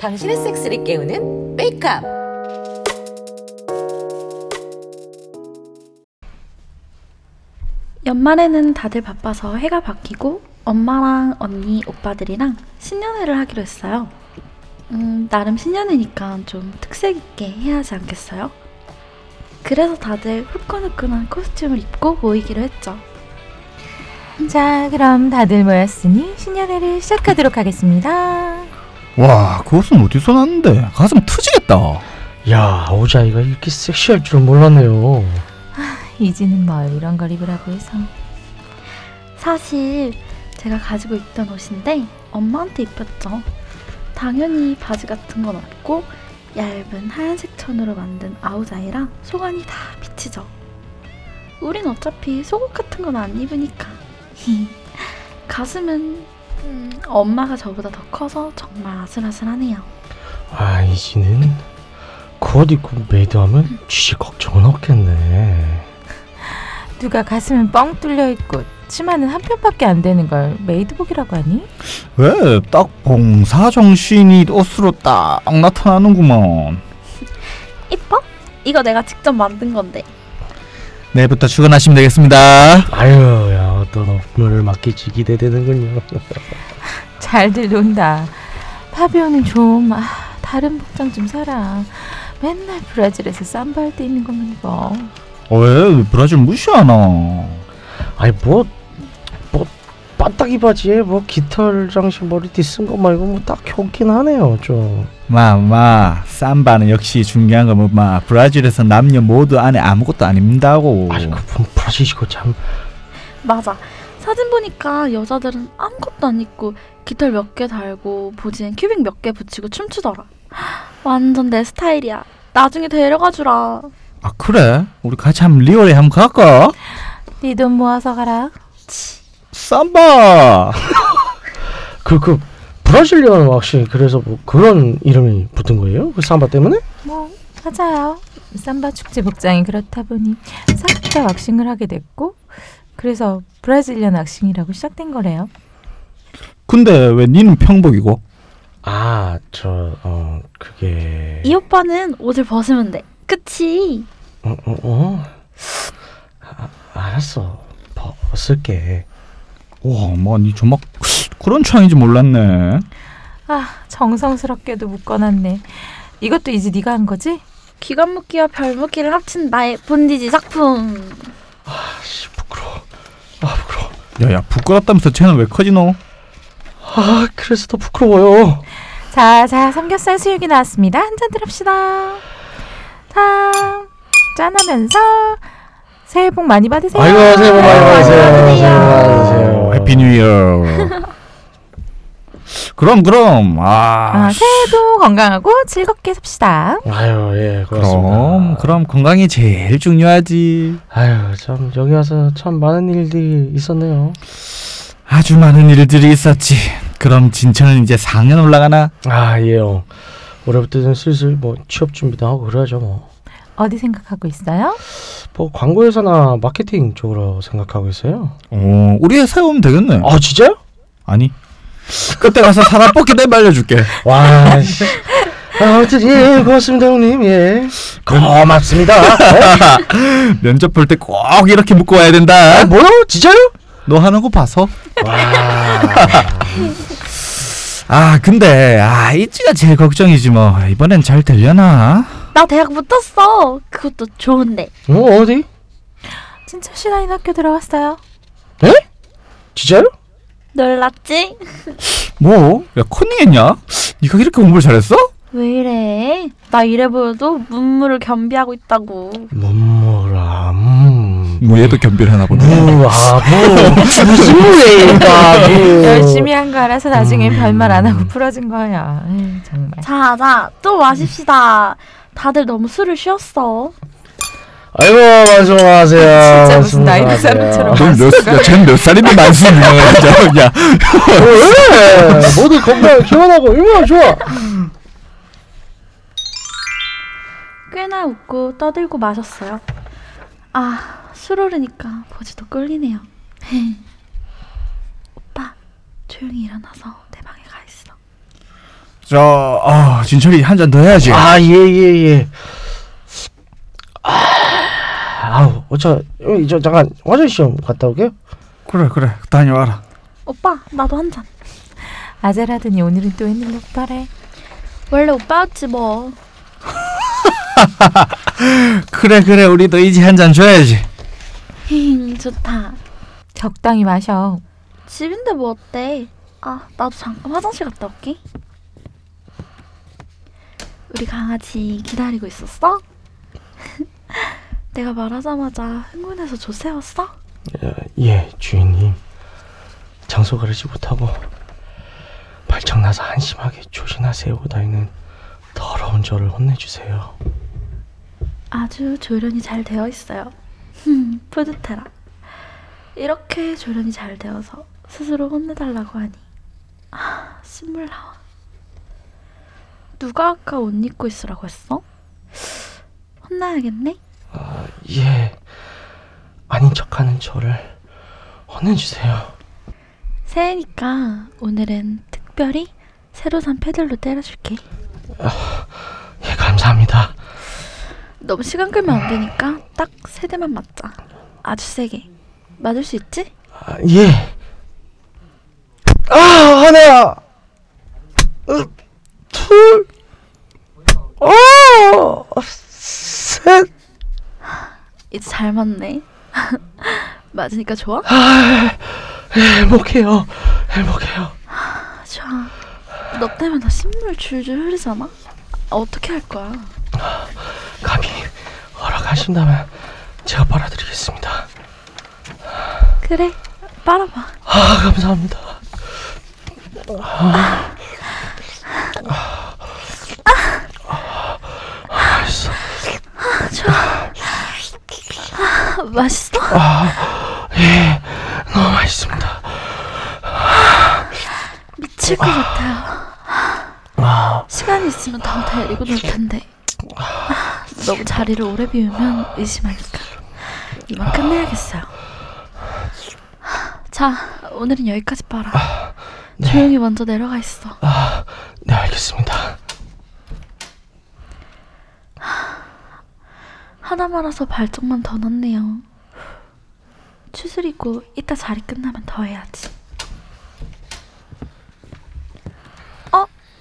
당신의 섹스를 깨우는 메이크업. 연말에는 다들 바빠서 해가 바뀌고 엄마랑 언니, 오빠들이랑 신년회를 하기로 했어요. 나름 신년회니까 좀 특색 있게 해야 하지 않겠어요? 그래서 다들 후끈후끈한 코스튬을 입고 모이기로 했죠. 자, 그럼 다들 모였으니 신년회를 시작하도록 하겠습니다. 와, 그것은 어디서 났는데? 가슴 터지겠다. 야, 오자이가 이렇게 섹시할 줄은 몰랐네요. 이지는 뭘 이런 걸 입으라고 해서. 사실 제가 가지고 있던 옷인데 엄마한테 입혔죠. 당연히 바지 같은 건 없고 얇은 하얀색 천으로 만든 아우자이라 속안이 다 비치죠. 우린 어차피 속옷 같은 건 안 입으니까. 가슴은 엄마가 저보다 더 커서 정말 아슬아슬하네요. 아, 이지는 그 옷 입고 메이드하면 쥐 걱정은 없겠네. 누가 가슴은 뻥 뚫려 있고 치마는 한 편밖에 안 되는 걸 메이드복이라고 하니? 왜 딱 봉사 정신이 옷으로 딱 나타나는구먼. 이뻐? 이거 내가 직접 만든 건데. 내일부터 출근하시면 되겠습니다. 아유야, 어떤 업무를 맡길지 기대되는군요. 잘들 논다. 파비오는 좀 다른 복장 좀 사라. 맨날 브라질에서 삼바할때 입는 것만 입어. 왜 브라질 무시하나? 아니 뭐 반딱이 바지에 뭐 깃털 장식 머리띠 쓴 거 말고 뭐 딱히 없긴 하네요 좀. 마 삼바는 역시 중요한 거 뭐 마 브라질에서 남녀 모두 안에 아무것도 안 입는다고. 아니 그분 브라질이고 참. 맞아, 사진 보니까 여자들은 아무것도 안 입고 깃털 몇 개 달고 보지엔 큐빅 몇 개 붙이고 춤추더라. 완전 내 스타일이야. 나중에 데려가주라. 아 그래? 우리 같이 한번 리얼에 한번 갈까? 네 돈 모아서 가라. 삼바. 그 브라질리언 왁싱, 그래서 뭐 그런 이름이 붙은 거예요? 그 삼바 때문에? 뭐 맞아요. 삼바 축제 복장이 그렇다 보니 싹다 왁싱을 하게 됐고, 그래서 브라질리언 왁싱이라고 시작된 거래요. 근데 왜 니는 평복이고? 아 저 그게 이 오빠는 옷을 벗으면 돼. 그치? 알았어. 벗을게. 와, 뭐 니 조막 그런 취향인지 몰랐네. 아, 정성스럽게도 묶어놨네. 이것도 이제 네가 한 거지? 귀감 묶기와 별 묶기를 합친 나의 본디지 작품. 아, 씨, 부끄러워. 아, 부끄러워. 야야, 부끄럽다면서 쟤는 왜 커지노? 아, 그래서 더 부끄러워요. 자, 삼겹살 수육이 나왔습니다. 한잔 드립시다. 자, 짠하면서 새해 복 많이 받으세요. 아이고, 새해 복 많이 받으세요. 해피 뉴 이어. 그럼. 새해도 건강하고 즐겁게 삽시다. 아유, 예, 그렇습니다. 그럼 건강이 제일 중요하지. 아유, 참 여기 와서 참 많은 일들이 있었네요. 아주 많은 일들이 있었지. 그럼 진천은 이제 4학년 올라가나? 아, 예요. 올해부터는 슬슬 뭐 취업 준비도 하고 그래야죠 뭐. 어디 생각하고 있어요? 뭐 광고회사나 마케팅 쪽으로 생각하고 있어요. 우리 회사에 오면 되겠네. 아 진짜요? 아니 그때 가서 사람 뽑기 내가 알려줄게. 와 씨. 아무튼 예 고맙습니다 형님. 예 고맙습니다. 면접 볼 때 꼭 이렇게 묶고 와야 된다. 아, 뭐요? 진짜요? 너 하는 거 봐서. 와. 아 근데 이지가 제일 걱정이지 뭐. 이번엔 잘 되려나? 나 대학 붙었어. 그것도 좋은데. 어디? 진짜 신라인 학교 들어왔어요. 에? 진짜요? 놀랐지? 뭐? 야 컨닝했냐? 니가 이렇게 공부를 잘했어? 왜 이래? 나 이래 보여도 문무를 겸비하고 있다고. 문무라. 뭐 얘도 겸비를 하나 보네. 무슨 무예요? 열심히 한 거라서 나중에 별말 안 하고 풀어진 거야. 에이, 정말. 자, 또 마십시다. 다들 너무 술을 쉬었어. 아이고 말씀하세요. 아, 진짜 무슨 나이 사람처럼. 쟤는 몇 살인데 말씀 유명하죠. 야, 왜? 모두 건강 기원하고 얼마나 좋아. 꽤나 웃고 떠들고 마셨어요. 술 오르니까 보지도 꿀리네요. 조용히 일어나서 내 방에 가 있어. 저, 아, 진철이 한 잔 더 해야지. 아, 예. 아우, 저 잠깐 화장실 좀 갔다 올게요. 그래, 다녀와라. 오빠, 나도 한 잔. 아재라더니 오늘은 또 웬일로 오빠래. 원래 오빠였지 뭐. 그래, 우리도 이제 한 잔 줘야지. 좋다. 적당히 마셔. 집인데 뭐 어때? 아, 나도 잠깐 화장실 갔다 올게. 우리 강아지 기다리고 있었어? 내가 말하자마자 흥분해서 조세웠어? 예, 주인님. 장소 가르지 못하고 발정나서 한심하게 조시나 세우고 다니는 더러운 저를 혼내주세요. 아주 조련이 잘 되어 있어요. 뿌듯해라. 이렇게 조련이 잘 되어서 스스로 혼내달라고 하니. 아, 신물 나와. 누가 아까 옷 입고 있으라고 했어? 혼나야겠네? 아, 예. 아닌 척하는 저를 혼내주세요. 새해니까 오늘은 특별히 새로 산 패들로 때려줄게. 아, 예, 감사합니다. 너무 시간 끌면 안 되니까 딱 세 대만 맞자. 아주 세게. 맞을 수 있지? 아, 예. 아, 하나야. 둘. 셋. 이제 잘 맞네. 맞으니까 좋아? 아, 행복해요. 아, 좋아. 너 때문에 나 신물 줄줄 흐르잖아. 아, 어떻게 할 거야? 감히 허락하신다면 제가 빨아드리겠습니다. 그래, 빨아봐. 아, 감사합니다. 맛있어. 아, 좋아. 아, 맛있어? 아, 예, 너무 맛있습니다. 미칠 것 같아요. 시간이 있으면 더 잘 읽어놓을 텐데. 너무 자리를 오래 비우면 의심하니까 이만 끝내야겠어요. 자, 오늘은 여기까지 봐라. 아, 네. 조용히 먼저 내려가 있어. 아, 네, 알겠습니다. 하나 말아서 발정만 더 넣네요. 추스리고 이따 자리 끝나면 더 해야지.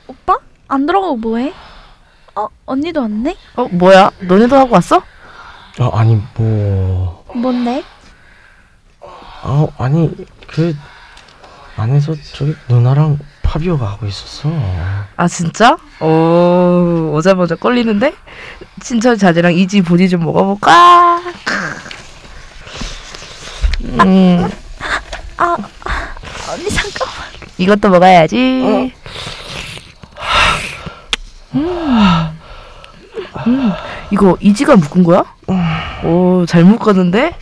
오빠? 안 들어가고 뭐해? 언니도 왔네? 뭐야? 너네도 하고 왔어? 아니, 뭐... 뭔데? 아니, 그... 안에서 저기 누나랑 파비오가 하고 있었어. 아, 진짜? 오자마자 꼴리는데? 친철 자제랑 이지 보니 좀 먹어볼까? 언니 잠깐만. 이것도 먹어야지. 이거 이지가 묶은 거야? 오, 잘 묶었는데?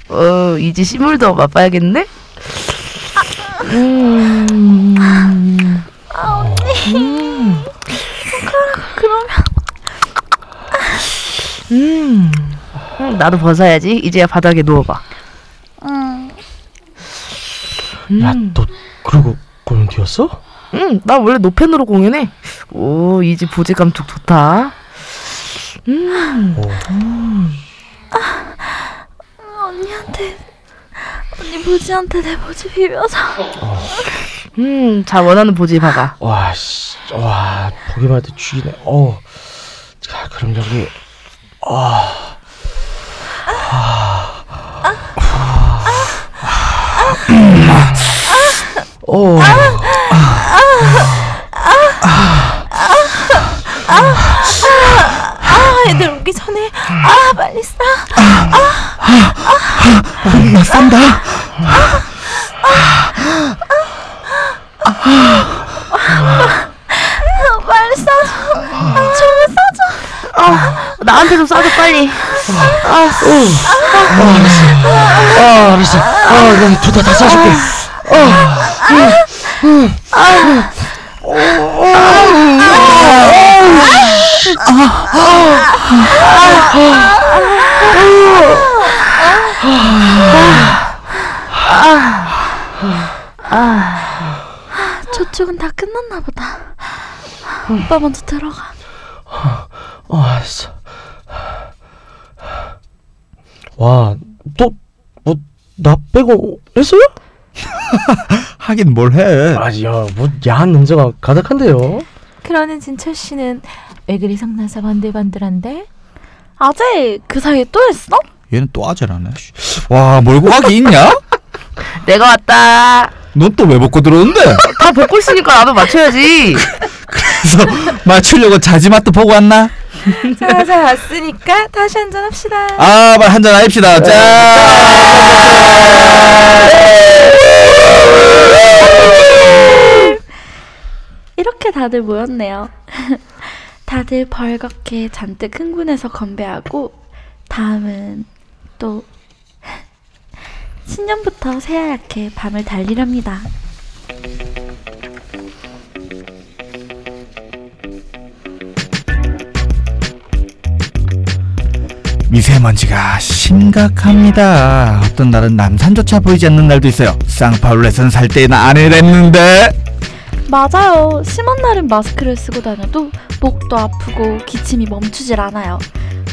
이지 시물도 맛봐야겠네? 언니. 그러면. 나도 벗어야지. 이제야 바닥에 누워봐. 야, 너 그러고 공연 뛰었어? 응, 나 원래 노팬으로 공연해. 오, 이지 보지 감촉 좋다. 언니 보지한테 내 보지 비벼서. 자, 원하는 보지 봐봐. 와, 보기만 해도 죽이네. 자, 그럼 여기. 애들 오기 전에 빨리 싸. 나 싼다. 빨리 싸줘. 저거 싸줘. 나한테 좀 싸줘 빨리. 알았어. 난 둘 다 싸줄게. 저쪽은 다 끝났나 보다. 오빠 먼저 들어가. 진짜. 와, 또 뭐 나 빼고 했어요? 하긴 뭘 해. 아야, 뭐 야한 남자가 가득한데요. 그러는 진철씨는 왜 그리 성나서 반들반들한데? 아재 그 사이에 또 했어? 얘는 또 아재라네. 와, 몰고 가기 있냐? 내가 왔다. 넌 또 왜 벗고 들어오는데? 다 벗고 있으니까 나도 맞춰야지. 그래서 맞추려고 자지맛도 보고 왔나? 자 왔으니까 다시 한잔 합시다. 아, 말 한잔 합시다. 짠. 이렇게 다들 모였네요. 다들 벌겋게 잔뜩 흥분해서 건배하고 다음은 또 신년부터 새하얗게 밤을 달리렵니다. 미세먼지가 심각합니다. 어떤 날은 남산조차 보이지 않는 날도 있어요. 쌍파울레선 살 때는 안 이랬는데. 맞아요. 심한 날은 마스크를 쓰고 다녀도 목도 아프고 기침이 멈추질 않아요.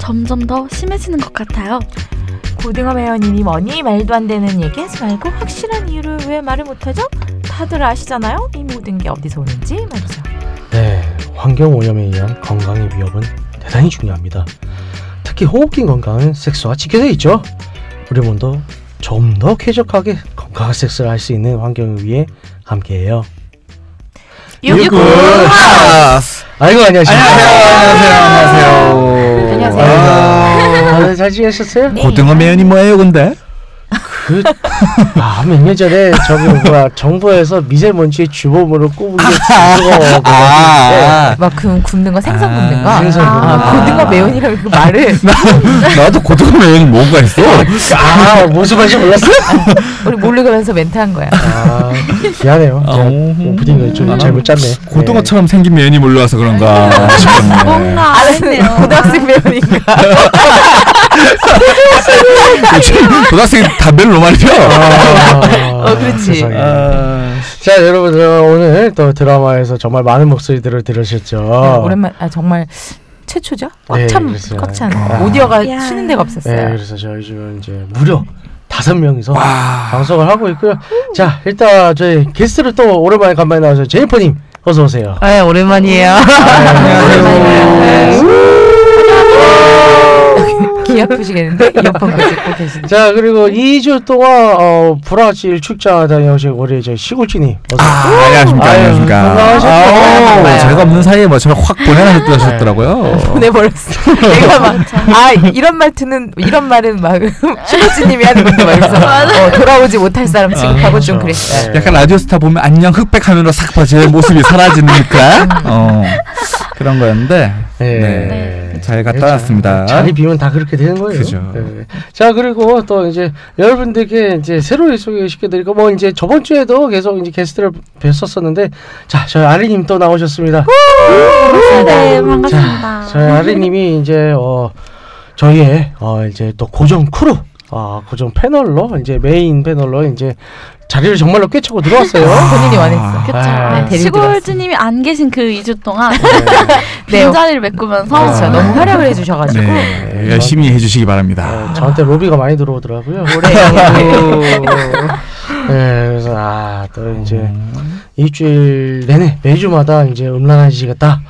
점점 더 심해지는 것 같아요. 고등어 매연이니 뭐니 말도 안 되는 얘기 하지 말고 확실한 이유를 왜 말을 못하죠? 다들 아시잖아요. 이 모든 게 어디서 오는지 말이죠. 네, 환경오염에 의한 건강의 위협은 대단히 중요합니다. 특히 호흡기 건강은 섹스와 직결되어 있죠. 우리 몸도 좀 더 쾌적하게 건강한 섹스를 할 수 있는 환경을 위해 함께해요. 유구 하우스. 아이고, 안녕하십니까. 안녕하세요. 다들 잘 지내셨어요? 네. 고등어 매연이 뭐예요, 근데? 몇 년 전에 저기 뭐야 정부에서 미세먼지의 주범으로 꼽은 게 고등어. 막 굽는 거 생선 굽는 거. 생선 굽는 거. 고등어 매운이라고 그 말을. 나도 고등어 매운이 뭔가 했어. 무슨 말인지 몰랐어. 우리 모르면서 멘트한 거야. 미안해요. 오프닝을 좀 잘못 짰네. 고등어처럼 생긴 매운이 몰려와서 그런가. 뭔가 알았네요. 고등학생 매운인가. 고등학생이 담배를 너무 많이 펴. 그렇지. 자, 여러분, 오늘 또 드라마에서 정말 많은 목소리들을 들으셨죠. 네, 오랜만에 정말 최초죠. 꽉 찬 오디오가 쉬는 데가 없었어요. 네, 그래서 저희 지금 이제 무려 5명이서 방송을 하고 있고요. 자, 일단 저희 게스트를 또 간만에 나와서 제니퍼님 어서 오세요. 네, 오랜만이에요. 안녕하세요. 귀 아프시겠는데? 이어폰 가지고 계신데. 자, 그리고 2주 동안 브라질 출장 다녀오신 우리 저 시골지님 어서. 안녕하십니까. 반가우셨어요. 제가 없는 사이에 뭐 저를 확 보내셨더라고요. 보내버렸어. 내가 막 이런 말투는 이런 말은 막 시골지님이 하는 건데 말이죠. 돌아오지 못할 사람 취급하고 좀 그랬어요. 약간 라디오스타 보면 안녕 흑백화면으로 싹 봐 제 모습이 사라지니까. 그런 거였는데. 네. 잘 갔다 왔습니다. 자리 비면 다 그렇게 되는 거예요. 그죠. 네. 자, 그리고 또 이제 여러분들께 이제 새로 소개시켜드리고 뭐 이제 저번 주에도 계속 이제 게스트를 뵀었었는데 자, 저희 아리님 또 나오셨습니다. 네, 반갑습니다. 자, 저희 아리님이 이제 저희의 이제 또 고정 크루. 고정 패널로 이제 메인 패널로 이제 자리를 정말로 꿰차고 들어왔어요. 본인이 원했어. 그렇죠. 네, 시골주님이 안 계신 그 2주 동안 빈자리를 메꾸면서 그렇죠. 너무 활약을 해주셔가지고 열심히 해주시기 바랍니다. 저한테 로비가 많이 들어오더라고요. 네, 그래서 또 이제 일주일 내내 매주마다 이제 음란하시겠다.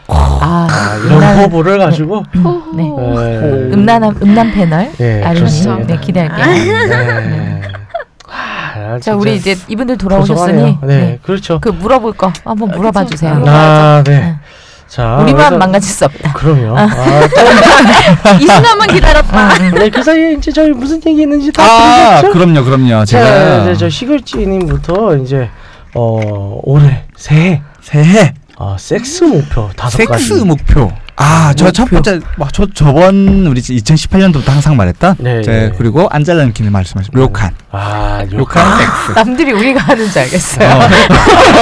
이런 호불호를 가지고 음란 패널 아리님 기대할게요. 자, 우리 이제 이분들 돌아오셨으니 그렇죠. 그 물어볼 거 한번 물어봐 주세요. 네. 자, 우리만 망가질 수 없다. 그럼요. 이 순간만 기다렸다. 네, 그 사이에 이제 저희 무슨 얘기 했는지 다 들으셨죠? 그럼요. 제가 이제 저 시골지님부터 이제 올해 새해 섹스 목표 5가지. 섹스 목표. 저 첫 번째, 저번 우리 2018년도부터 항상 말했다. 네. 그리고 안 잘라먹기는 말씀하셨죠. 료칸 섹스. 남들이 우리가 하는 줄 알겠어요.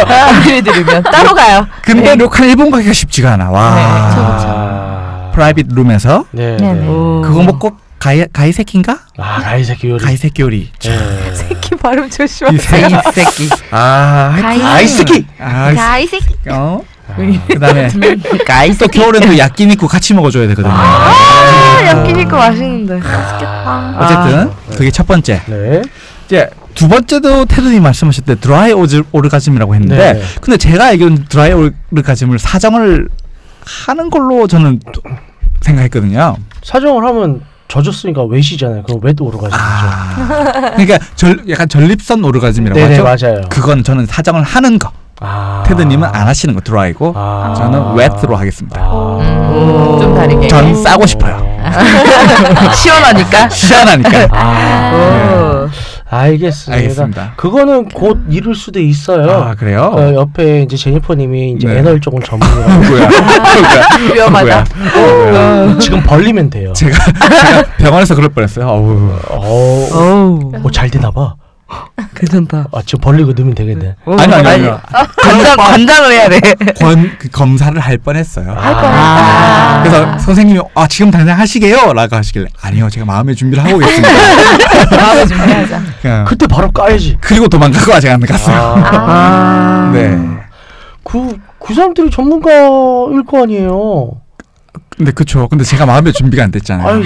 남들이 들으면 따로 가요. 근데 료칸 일본 가기가 쉽지가 않아. 프라이빗 룸에서. 그거 먹고 가이세키인가? 가이세키 요리. 새끼 발음 조심하세요. 가이새끼. 아, 가이새끼. 가이새끼. 어? 그다음에 또 겨울에는 또 야끼니쿠 같이 먹어줘야 되거든요. 아, 야끼니쿠 맛있는데. 맛있겠다. 어쨌든 그게 첫 번째. 네. 이제 두 번째도 테드님 말씀하실 때 드라이 오르가즘이라고 했는데, 네. 근데 제가 알기로는 드라이 오르가즘을 사정을 하는 걸로 저는 생각했거든요. 사정을 하면 젖었으니까 웻이잖아요. 그럼 웻 오르가즘이죠. 아, 그러니까 약간 전립선 오르가즘이라고 네네, 하죠. 맞아요. 그건 저는 사정을 하는 거. 아, 테드님은 안 하시는 거 드라이고, 아, 저는 웻으로 하겠습니다. 아, 좀 다르게. 전 싸고 싶어요. 시원하니까. 시원하니까. 아, 알겠습니다. 알겠습니다. 그거는 곧 이룰 수도 있어요. 아, 그래요? 어, 옆에 이제 제니퍼님이 이제 애널 쪽을 전문으로 누구야? 위험하다. 지금 벌리면 돼요. 제가 병원에서 그럴 뻔했어요. 어우, 잘 되나봐. 괜찮다. 아, 지금 벌리고 넣으면 되겠네. 아니요. 관장을 해야 돼. 검사를 할 뻔했어요. 할 뻔했다. 그래서 선생님이 아 지금 당장 하시게요? 라고 하시길래 아니요 제가 마음의 준비를 하고 있습니다. 마음의 준비하자. 그때 바로 까야지. 그리고 도망가고 아직 안 갔어요. 네. 그 사람들이 전문가일 거 아니에요. 근데 그쵸. 근데 제가 마음의 준비가 안 됐잖아요. 아니,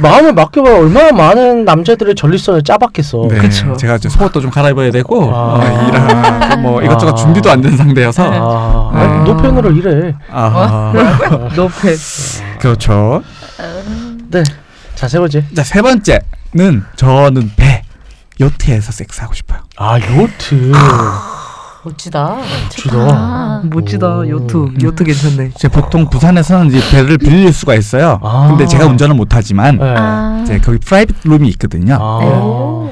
마음을 맡겨봐야 얼마나 많은 남자들의 전립선을 짜봤겠어. 네, 그쵸. 제가 이제 속옷도 좀 갈아입어야 되고 일하고 뭐 이것저것 준비도 안 된 상태여서. 노펜으로 일해. 노펜. 그렇죠. 네. 자, 세 번째. 자, 세 번째는 저는 요트에서 섹스하고 싶어요. 아, 요트. 멋지다. 요트 괜찮네. 제 보통 부산에서는 이제 배를 빌릴 수가 있어요. 근데 제가 운전을 못하지만 이제 거기 프라이빗 룸이 있거든요.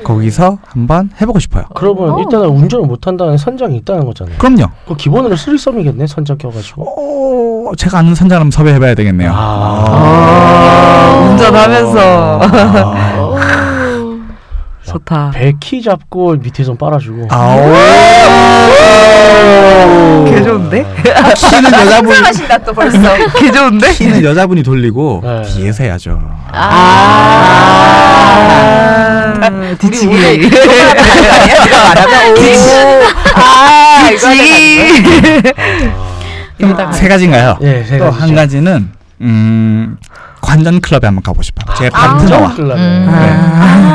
거기서 한번 해보고 싶어요. 그러면 일단은 운전을 못한다는 선장이 있다는 거잖아요. 그럼요. 그 기본으로 쓰리썸이겠네. 선장 껴가지고. 제가 아는 선장 한번 섭외해봐야 되겠네요. 운전하면서. 좋다. 배 키 잡고 밑에서 빨아주고. 개 좋은데? 키는 여자분이 하신다 또 벌써. 개 좋은데? 키는 여자분이 돌리고 뒤에서 해야죠. 뒤치기. 세 가지인가요? 네, 세 가지. 또 한 가지는 관전 클럽에 한번 가고 싶어요. 제 파트너와.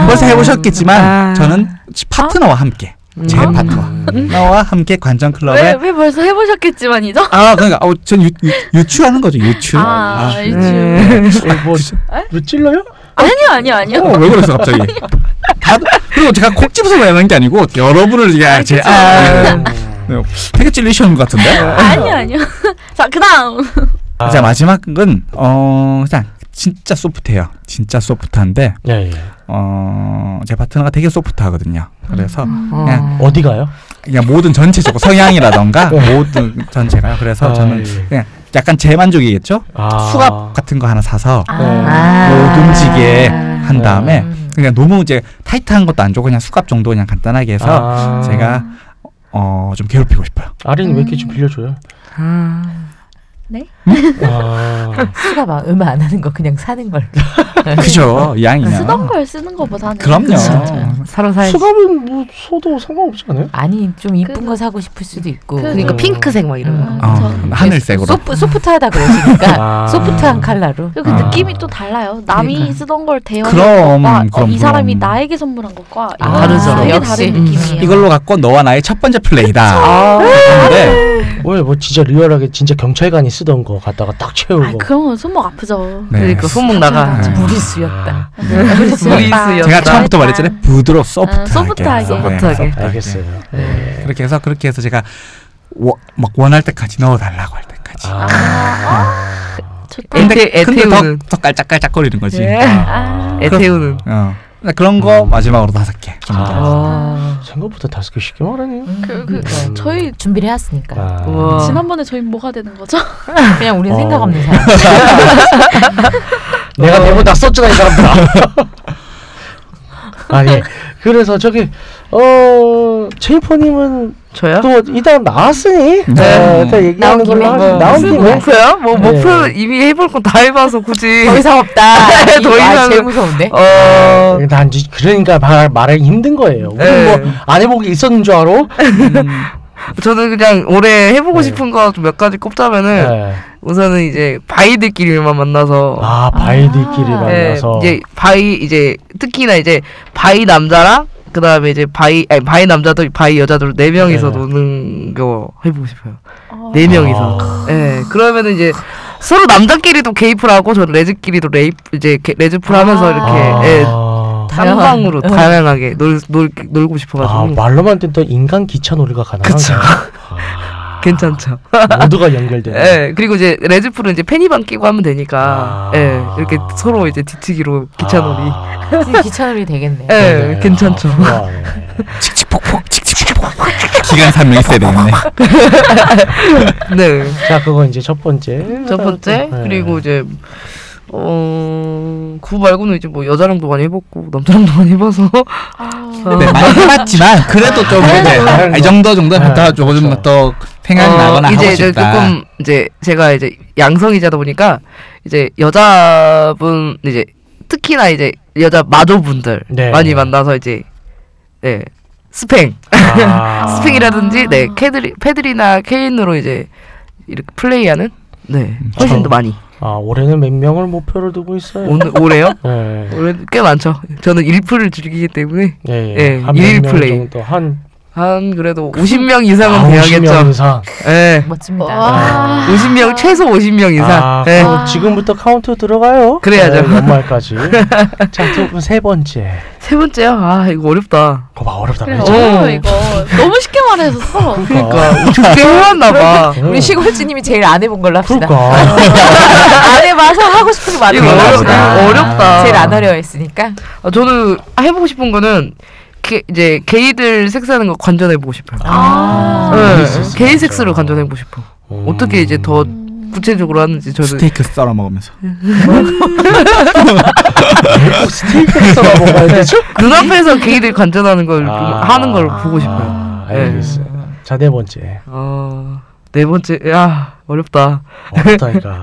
벌써 해보셨겠지만 저는 파트너와 함께. 제 파트너와 함께 관전 클럽에. 왜 벌써 해보셨겠지만이죠? 아, 그러니까 전 유추하는 거죠. 유추. 유추. 왜 찔러요? 아니요. 왜 그랬어 갑자기? 그리고 제가 콕 집어서 말하는 게 아니고 여러분을 이제 되게 찔리시는 것 같은데? 아니요. 자, 그다음. 자, 마지막은 진짜 소프트해요. 진짜 소프트한데 제 파트너가 되게 소프트하거든요. 그래서 그냥 어디가요? 그냥 모든 전체적으로 성향이라던가 모든 전체가요. 그래서 저는 그냥 약간 재만족이겠죠? 수갑 같은 거 하나 사서 노듬지게 한 다음에 그냥 너무 이제 타이트한 것도 안 좋고 그냥 수갑 정도 그냥 간단하게 해서 제가 좀 괴롭히고 싶어요. 아린이 왜 이렇게 좀 빌려줘요? 네? 수가 막 음악 안 하는 거 그냥 사는 걸. 그죠. 양이야. 쓰던 걸 쓰는 거보다는. 그럼요. 사러 사야지. 수갑은 뭐 써도 상관없지 않아요? 아니 좀 이쁜 거 사고 싶을 수도 있고. 그러니까 핑크색 막 이런 거. 하늘색으로. 소프트하다 그러시니까 소프트한 컬러로. 그 느낌이 또 달라요. 남이 쓰던 걸 대여한 것과 이 사람이 나에게 선물한 것과 다르죠. 역시 다른 느낌이에요. 이걸로 갖고 너와 나의 첫 번째 플레이다. 근데 뭐 진짜 리얼하게 진짜 경찰관이 쓰던 거 갖다가 딱 채우고. 아, 그럼 손목 아프죠. 네. 그러니까 손목 나가. 무리수였다. 무리수였다. 제가 처음부터 말했잖아요. 부드럽고 소프트하게. 알겠어요. 네. 그렇게 해서 제가 막 원할 때까지 넣어달라고 할 때까지. 좋다. 근데 더 깔짝깔짝거리는 거지. 애태우는. 그런 거 마지막으로 5개. 생각보다 5개 쉽게 말하네요. 저희 준비를 해왔으니까. 지난번에 저희 뭐가 되는 거죠? 그냥 우린 생각 없는 사람. 내가 대본 다 썼잖아 이 사람들아. 아니 그래서 저기 제이퍼님은 저요? 또 일단 나왔으니 일단 얘기하는 걸로 하죠. 나온 김에 목표요? 뭐 목표 이미 해볼 거 다 해봐서 굳이 더 이상 없다. 더 이상 제일 무서운데. 난 그러니까 말하기 힘든 거예요. 우리 뭐 안 해보기 있었는 줄 알아? 저는 그냥 올해 해보고 싶은 거 몇 가지 꼽자면은 우선은 이제 바이들끼리만 만나서 바이들끼리 만나서 이제 바이 이제 특히나 이제 바이 남자랑 그 다음에 이제 바이 남자들 바이 여자들 4명이서 노는 거 해보고 싶어요. 4명이서 그러면은 이제 서로 남자끼리도 게이프라고 저는 레즈끼리도 레즈풀 하면서 이렇게 쌍방으로 다양하게 놀고 싶어가지고. 말로만 듣던 인간 기차 놀이가 가능한 거죠. 괜찮죠. 모두가 연결되네. 예. 그리고 이제 레즈풀은 이제 페니방 끼고 하면 되니까. 예. 이렇게 서로 이제 뒤치기로 기차놀이. 기차놀이 되겠네. 예. 네. 괜찮죠. 칙칙폭폭 칙칙폭폭. 기간 3명 있어야 되겠네. 네. 자, 그거 이제 첫 번째. 그리고 이제 그거 말고는 이제 뭐 여자랑도 많이 해봤고 남자랑도 많이 해봐서 네, 많이 해봤지만 그래도 좀 이제 이 정도 갖다 조금 더 생각이 나거나 하고 싶다. 이제 조금 이제 제가 이제 양성이자다 보니까 이제 여자분 이제 특히나 이제 여자 마조분들 많이 만나서 이제 스팽 스팽이라든지 패들이나 케인으로 이제 이렇게 플레이하는 훨씬 더 많이. 올해는 몇 명을 목표로 두고 있어요? 올해요? 네. 올해 꽤 많죠. 저는 1풀을 즐기기 때문에. 한 1플레이. 한 그래도 50명 이상은 돼야겠죠. 50명 이상. 네. 멋집니다. 50명 최소 50명 이상. 네. 지금부터 카운트 들어가요. 그래야죠. 연말까지. 자, 세 번째. 세 번째요? 이거 어렵다. 어렵다. 그래, 어려워 이거. 너무 쉽게 말해서. 그러니까. 쉽게 해왔나 봐. 우리 시골지님이 제일 안 해본 걸로 합시다. 안 해봐서 하고 싶은 거 많은 걸로 합시다. 어렵다. 제일 안 어려워했으니까. 저는 해보고 싶은 거는 이제 게이들 섹스하는 거 관전해보고 싶어요. 게이 섹스를 관전해보고 싶어. 어떻게 이제 더 구체적으로 하는지 저는 스테이크 썰어 먹으면서 스테이크 썰어 먹어야 되죠? 눈앞에서 게이들 관전하는 걸 하는 걸 보고 싶어요. 알겠어요. 자, 네 번째. 네 번째. 야, 어렵다니까.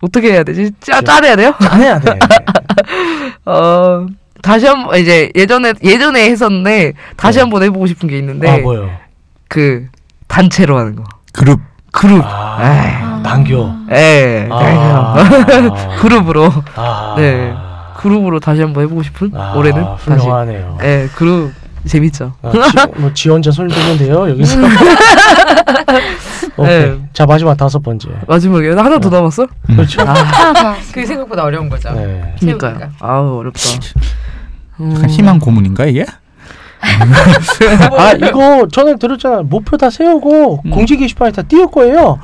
어떻게 해야 되지? 짜내야 돼요? 짜내야 돼. 다시 한번 이제 예전에 했었는데 다시 한번 해보고 싶은 게 있는데. 뭐요? 그 단체로 하는 거. 그룹. 남겨. 그룹으로. 네. 그룹으로 다시 한번 해보고 싶은 올해는. 훌륭하네요. 다시. 네, 그룹 재밌죠. 지 혼자 손 들면 돼요 여기서. 오케이. 자, 마지막 5번째. 마지막이에요? 하나 더 남았어? 그렇죠. 그게 생각보다 어려운 거죠. 그러니까요. 어렵다. 약간 희망 고문인가 이게? 이거 전에 들었잖아. 목표 다 세우고 공지 게시판에 다 띄울 거예요.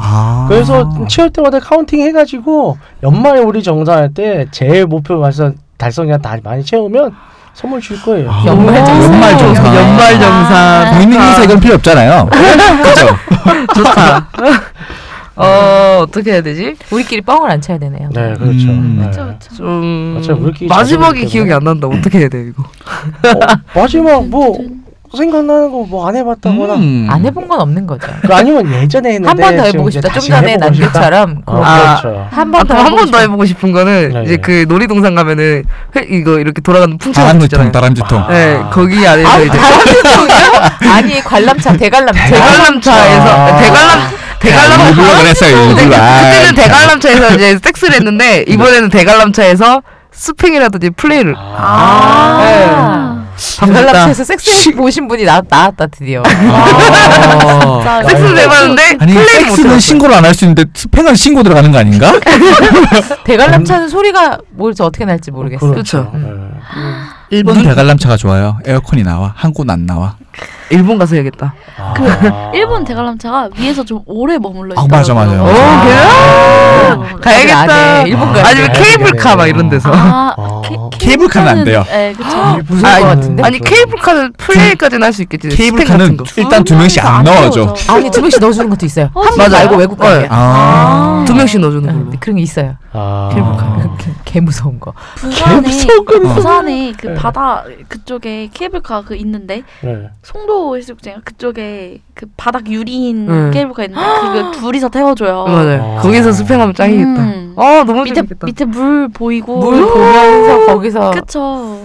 그래서 치울 때마다 카운팅 해가지고 연말에 우리 정산할 때 제일 목표 달성이나 다 많이 채우면 선물 줄 거예요. 연말정산. 무의미해서 이건 필요 없잖아요. 그렇죠. 좋다. 어떻게 해야 되지? 우리끼리 뻥을 안 쳐야 되네요. 네, 그렇죠. 그렇죠. 마지막이 기억이 안 난다. 어떻게 해야 돼 이거? 마지막 생각나는 거 안 해봤다거나 안 해본 건 없는 거죠. 아니면 예전에 했는데 한 번 더 해보고 싶다. 좀 전에 남규처럼 한 번 더 해보고 싶은 거는 이제 그 놀이동산 가면은 이거 이렇게 돌아가는 풍차가 있잖아요. 다람쥐통. 네, 거기 안에서 이제 다람쥐통이요? 아니, 관람차, 대관람차에서 그때는 대관람차에서 이제 섹스를 했는데 이번에는 대관람차에서 스팽이라든지 플레이를. 방글라프에서 섹스 보신 분이 나왔다 드디어. 섹스를 해봤는데 섹스는 신고를 안 할 수 있는데 스팽은 신고 들어가는 거 아닌가? 대관람차는 소리가 어떻게 날지 모르겠어요. 그렇죠. 일본 대관람차가 좋아요. 에어컨이 나와. 한국은 안 나와. 일본 가서 해야겠다. 아. 그 일본 대관람차가 위에서 좀 오래 머물러 있더라고요. 아, 맞아 맞아. 오, 그래? 가야겠다. 일본 가야 아니면 케이블카 막 이런 데서. 아, 케이블카는 안 돼요. 네, 그렇죠. 무서울 것 같은데. 아니 케이블카는 플레이까지는 할 수 있겠지. 케이블카는 일단 두 명씩 안 넣어줘. 아니 두 명씩 넣어주는 것도 있어요. 한국 말고 외국 거예요. 두 명씩 넣어주는 걸로. 그런 게 있어요. 케이블카. 개 무서운 거. 부산에 그 바다 그쪽에 케이블카 그 있는데 송도 해수욕장 그쪽에 그 바닥 유리인 케이블카 있는데 그거 둘이서 태워줘요. 맞아요. 거기서 수평하면 짱이겠다. 아 너무 재밌겠다. 밑에 물 보이고 물 보면서 거기서 그쵸.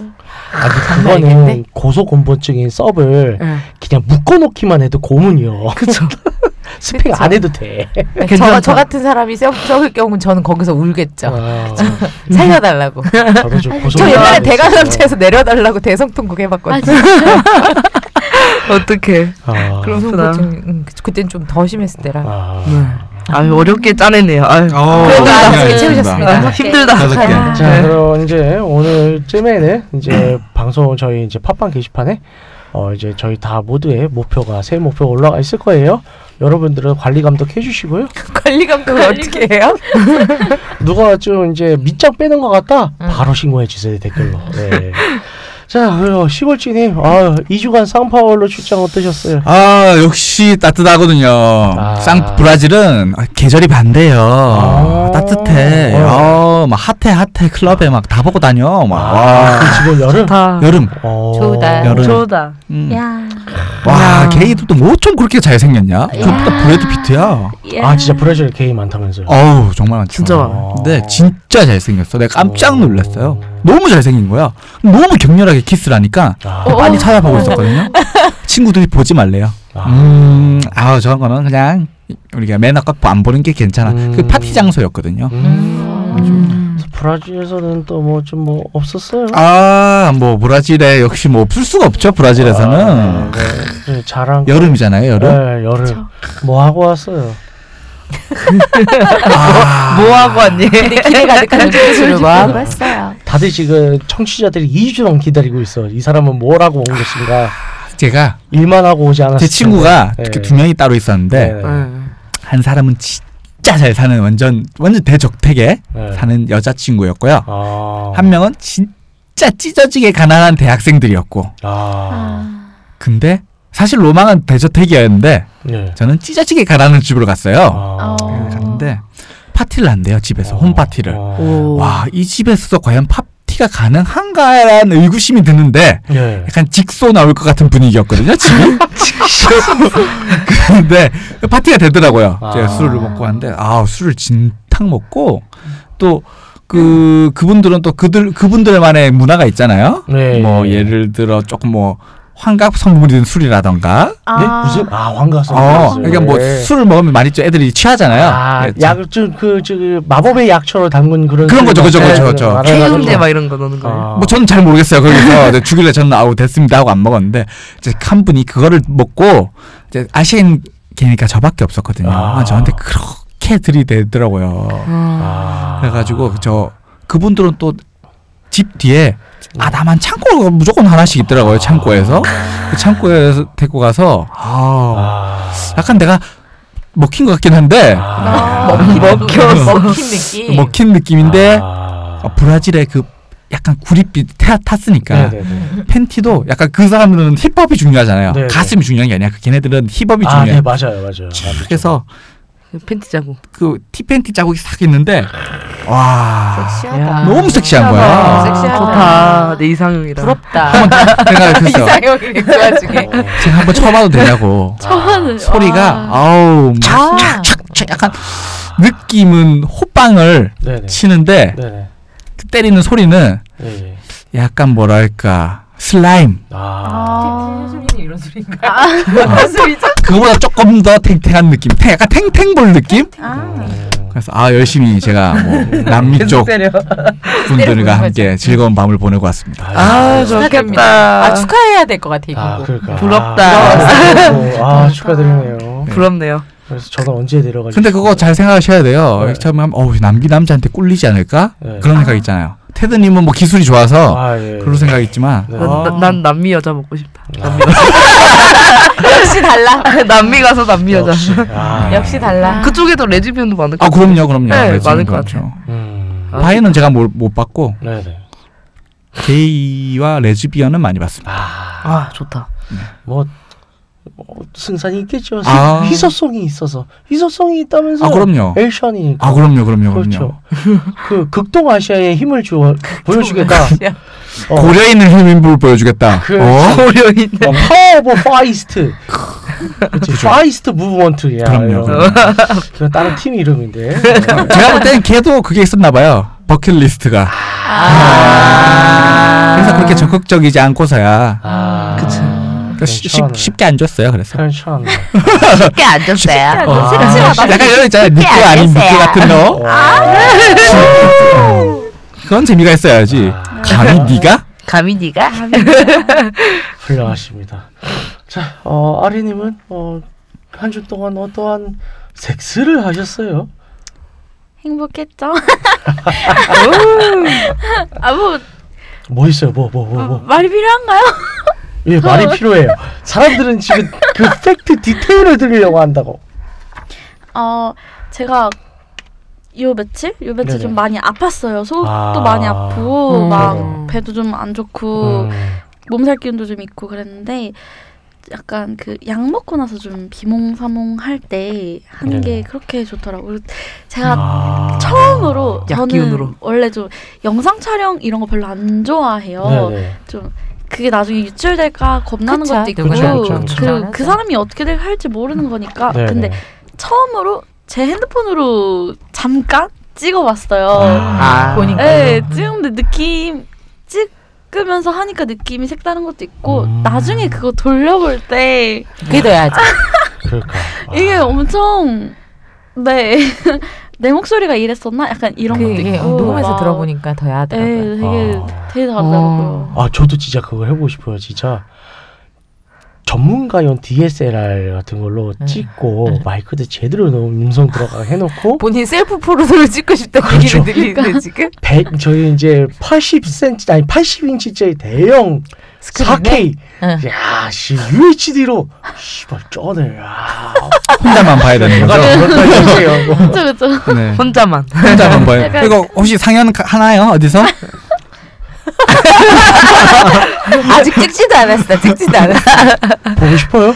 아 그거는 고소공포증인 썹을 그냥 묶어놓기만 해도 고문이요. 그쵸. 스펙 안 해도 돼. 저 같은 사람이 썩을 경우는 저는 거기서 울겠죠. 아, 살려달라고. 저 옛날에 대관람차에서 내려달라고 대성통곡 해봤거든요. 아, 어떡해. 아, 그렇구나. 그땐 좀 더 심했을 때라. 아유 어렵게 짜내네요. 아유. 그래도 아쉽게 채우셨습니다. 힘들다. 자 그럼 이제 오늘쯤에는 이제 방송 저희 이제 팟빵 게시판에 이제 저희 다 모두의 목표가 새 목표가 올라가 있을 거예요. 여러분들은 관리 감독 해주시고요. 관리 감독 어떻게 해요? 누가 좀 이제 밑장 빼는 것 같다? 바로 신고해 주세요 댓글로. 네. 자, 시골지님, 2주간 쌍파울로 출장 어떠셨어요? 아, 역시 따뜻하거든요. 브라질은 계절이 반대예요. 따뜻해. 막 핫해 클럽에 막 다 보고 다녀. 막. 지금 여름? 좋다. 여름. 좋다. 와, 게이들도 뭐좀 그렇게 잘생겼냐? 그것보다 브래드 피트야. 아, 진짜 브라질 게이 많다면서요? 어우, 정말 많죠. 진짜 많아. 근데 진짜 잘생겼어. 내가 깜짝 놀랐어요. 너무 잘생긴 거야. 너무 격렬하게 키스를 하니까 많이 찾아보고 있었거든요. 친구들이 보지 말래요. 저런 거는 그냥 우리가 매너 갖고 안 보는 게 괜찮아. 그 파티 장소였거든요. 브라질에서는 또 뭐 좀 뭐 없었어요? 브라질에 역시 뭐 없을 수가 없죠. 브라질에서는. 네. 자랑. 여름이잖아요. 여름. 그쵸. 뭐 하고 왔어요? 뭐 하고 왔니? 기대가 가득한 소식을 막 왔어요. 다들 지금 청취자들이 2주 동안 기다리고 있어. 이 사람은 뭘 하고 온 것인가? 제가 일만 하고 오지 않았어요. 제 친구가 특히 두 명이 따로 있었는데 한 사람은 진짜 잘 사는 완전 대저택에 사는 여자친구였고요. 한 명은 진짜 찢어지게 가난한 대학생들이었고. 근데 사실 로망은 대저택이었는데 저는 찢어지게 가라는 집으로 갔어요. 갔는데 파티를 한대요. 집에서 홈파티를. 와, 이 집에서 과연 파티가 가능한가라는 의구심이 드는데 약간 직소 나올 것 같은 분위기였거든요. 집이. 근데 파티가 되더라고요. 제가 술을 먹고 왔는데 술을 진탕 먹고 또 그분들은 또 그분들만의 문화가 있잖아요. 뭐 예를 들어 조금 뭐 환각 성분이 든 술이라던가. 네? 무슨? 환각 성분. 그러니까 뭐 술을 먹으면 많이 애들이 취하잖아요. 약 좀 마법의 약초로 담근 그런 거죠. 그죠. 해운대 막 이런 거 넣는 거. 뭐 저는 잘 모르겠어요. 거기서 죽일래 저는 됐습니다 하고 안 먹었는데 이제 한 분이 그거를 먹고 이제 아시안 걔니까 저밖에 없었거든요. 저한테 그렇게 들이대더라고요. 그래가지고 그분들은 또 집 뒤에 나만 창고가 무조건 하나씩 있더라고요. 창고에서 그 창고에서 데리고 가서 약간 내가 먹힌 것 같긴 한데 먹힌 느낌 인데 브라질의 그 약간 구릿빛 탔으니까 팬티도 약간 그 사람들은 힙합이 중요하잖아요. 네네. 가슴이 중요한 게 아니야. 걔네들은 힙합이 중요해요. 네, 맞아요. 그래서 팬티 자국 팬티 자국이 싹 있는데 와 섹시하다. 너무 섹시한 거야. 좋다. 내 이상형이다. 부럽다. 이상형이네. 그 와중에 제가 한번 쳐봐도 되냐고. 소리가 착착착 약간 느낌은 호빵을 치는데 때리는 소리는 약간 뭐랄까 슬라임. 선생님 이런 소리인가? 무슨 소리죠? 그거보다 조금 더 탱탱한 느낌. 약간 탱탱볼 느낌? 그래서 열심히 제가 남미 쪽 분들과 함께 즐거운 밤을 보내고 왔습니다. 좋겠다. 축하해야 될 것 같아요. 부럽다. 축하드리네요. 부럽네요. 그래서 저도 언제 내려가지? 근데 그거 잘 생각하셔야 돼요. 처음에 하면 남미 남자한테 꿀리지 않을까? 그런 생각 있잖아요. 테드님은 뭐 기술이 좋아서 그럴 생각 있지만 난 남미 여자 먹고 싶다. 역시 달라. 남미 가서 남미 여자. 역시 달라. 그쪽에도 레즈비언도 많을 것 같아요. 아 그럼요, 그럼요. 네, 많을 것 같아요. 바이는 제가 못 봤고 네네. 게이와 레즈비언은 많이 봤습니다. 아 좋다. 네. 뭐 승산이 있겠죠. 희소성이 있어서 희소성이 있다면서. 아 그럼요. 액션이니까. 아 그럼요. 그렇죠. 그 극동아시아의 힘을 보여주겠다. 고려에 있는 힘을 보여주겠다. 고려에 있는 파워 오브 파이스트. 파이스트 무브먼트야. 그럼요. 그건 다른 팀 이름인데. 제가 볼 땐 걔도 그게 있었나봐요. 버킷리스트가. 그래서 그렇게 적극적이지 않고서야. 그치. 쉽게 안 줬어요. 그래서 쉽게 안 줬어요. 약간 이런 있잖아요. 니꺼 아닌 니꺼 같은 거. 그건 재미가 있어야지. 감히 니가? 훌륭하십니다. 자, 아리님은 한 주 동안 어떠한 섹스를 하셨어요? 행복했죠. 뭐 있어요? 뭐. 말이 필요한가요? 예, 말이 필요해요. 사람들은 지금 그 팩트 디테일을 들으려고 한다고. 제가 요 며칠 네네. 좀 많이 아팠어요. 속도 많이 아프고 막 배도 좀 안 좋고 몸살 기운도 좀 있고 그랬는데 약간 그 약 먹고 나서 좀 비몽사몽 할 때 하는 게 그렇게 좋더라고요. 제가 처음으로 저는 기운으로. 원래 좀 영상 촬영 이런 거 별로 안 좋아해요. 네네. 좀 그게 나중에 유출될까 겁나는 것도 있고 그 사람이 어떻게 할지 모르는 거니까 근데 처음으로 제 핸드폰으로 잠깐 찍어봤어요. 보니까 네, 찍는데 찍으면서 하니까 느낌이 색다른 것도 있고 나중에 그거 돌려볼 때 믿어야지. 그럴까? 이게 엄청 내 목소리가 이랬었나? 약간 이런 것도 있고 녹음해서 들어보니까 더 야하더라고요. 되게 다르더라고요. 저도 진짜 그거 해보고 싶어요. 진짜 전문가용 DSLR 같은 걸로 찍고 마이크도 제대로 음성 들어가게 해놓고 본인 셀프 포로도를 찍고 싶다고 얘기를 드리는데 지금? 저희 이제 80인치짜리 대형 스크린에? 4K UHD로 씨발 쩌네. 혼자만 봐야 되는 거죠? 그렇죠. 네. 혼자만 봐요. 이거 혹시 상연 하나요? 어디서? 아직 찍지도 않았어. 보고 싶어요?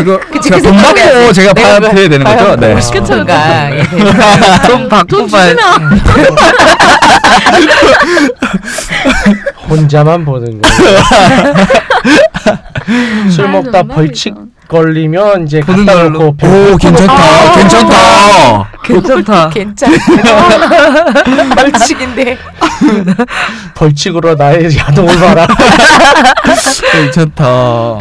이거 제가 돈 받고 제가 봐야 되는 거죠? 네. 그러니까 돈 받고 봐야. 혼자만 보는 거예요. 술 먹다 벌칙 걸리면 이제 갖다 놓고 괜찮다. 벌칙인데 벌칙으로 나의 야동을 봐라. 괜찮다.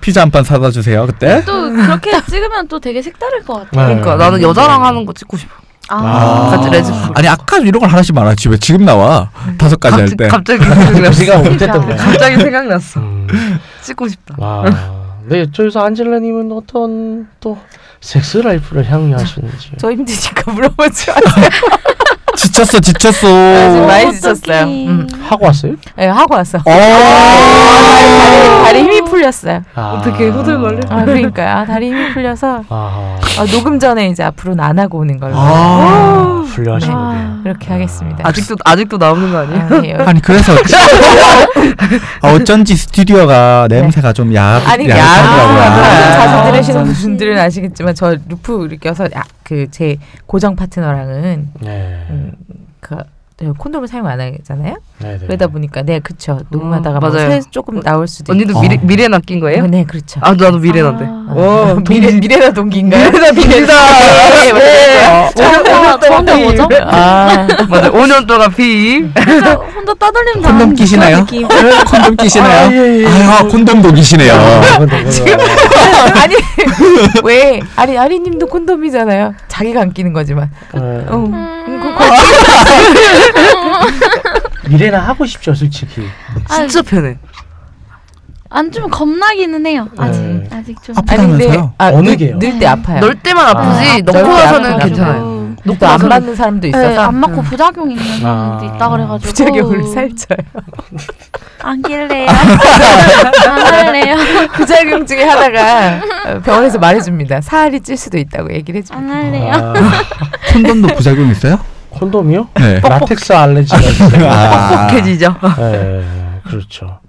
피자 한 판 사다 주세요. 그때 또 그렇게 찍으면 또 되게 색다를 것 같아. 그러니까 나는 여자랑 하는 거 찍고 싶어. 아니 아까 이런 걸 하나씩 말하지 왜 지금 나와? 5가지 할 때 갑자기 생각났어. 찍고 싶다. 네, 저기서 안젤라님은 어떤 또 섹스 라이프를 향유하시는지. 저 힘드니까 물어보지 마세요. 지쳤어. 지금 많이 지쳤어요. 하고 왔어요? 네, 하고 왔어. 다리 힘이 풀렸어요. 어떻게 호들말래? 그러니까요. 다리 힘이 풀려서 녹음 전에 이제 앞으로는 안 하고 오는 걸로. 훌륭하시네요. 이렇게 하겠습니다. 아직도 나오는 거 아니에요? 아니 그래서 어쩐지 스튜디오가 냄새가 좀 야하더라고요. 자주 들으시는 분들은 아시겠지만 저 루프 껴서 그 제 고정 파트너랑은 그 콘돔을 사용 안 하잖아요. 그러다 보니까 그쵸 녹음하다가 새 조금 나올 수도 있고. 언니도 미래 낚인 거예요? 네, 그렇죠. 나도 미래 난데. 미래나 동기인가요? 미래다. 오늘 동안 뭐죠? 맞아. 5년 동안 비. 혼자 따돌림 당. 콘돔 끼시나요? 콘돔도 끼시네요. 아니 왜? 아니 아리님도 콘돔이잖아요. 자기가 안 끼는 거지만. 미래나 하고 싶죠 솔직히. 진짜 편해. 안 주면 겁나기는 해요. 아직 좀 아픈데요. 어느 게요? 늘 때 아파요. 널 때만 아프지. 넣고 와서는 괜찮아요. 또 안 맞는 사람도 있어서. 안 맞고 부작용이 있는 사람도 있다 그래가지고. 부작용을 살쪄요. 안 길래요. 안 할래요. 부작용 중에 하나가 병원에서 말해줍니다. 살이 찔 수도 있다고 얘기를 해줍니다. 안 할래요. 아, 콘돔도 부작용 있어요? 콘돔이요? 네. 라텍스 알레르기가 있어요. 아, 뻑뻑해지죠. 네, 그렇죠.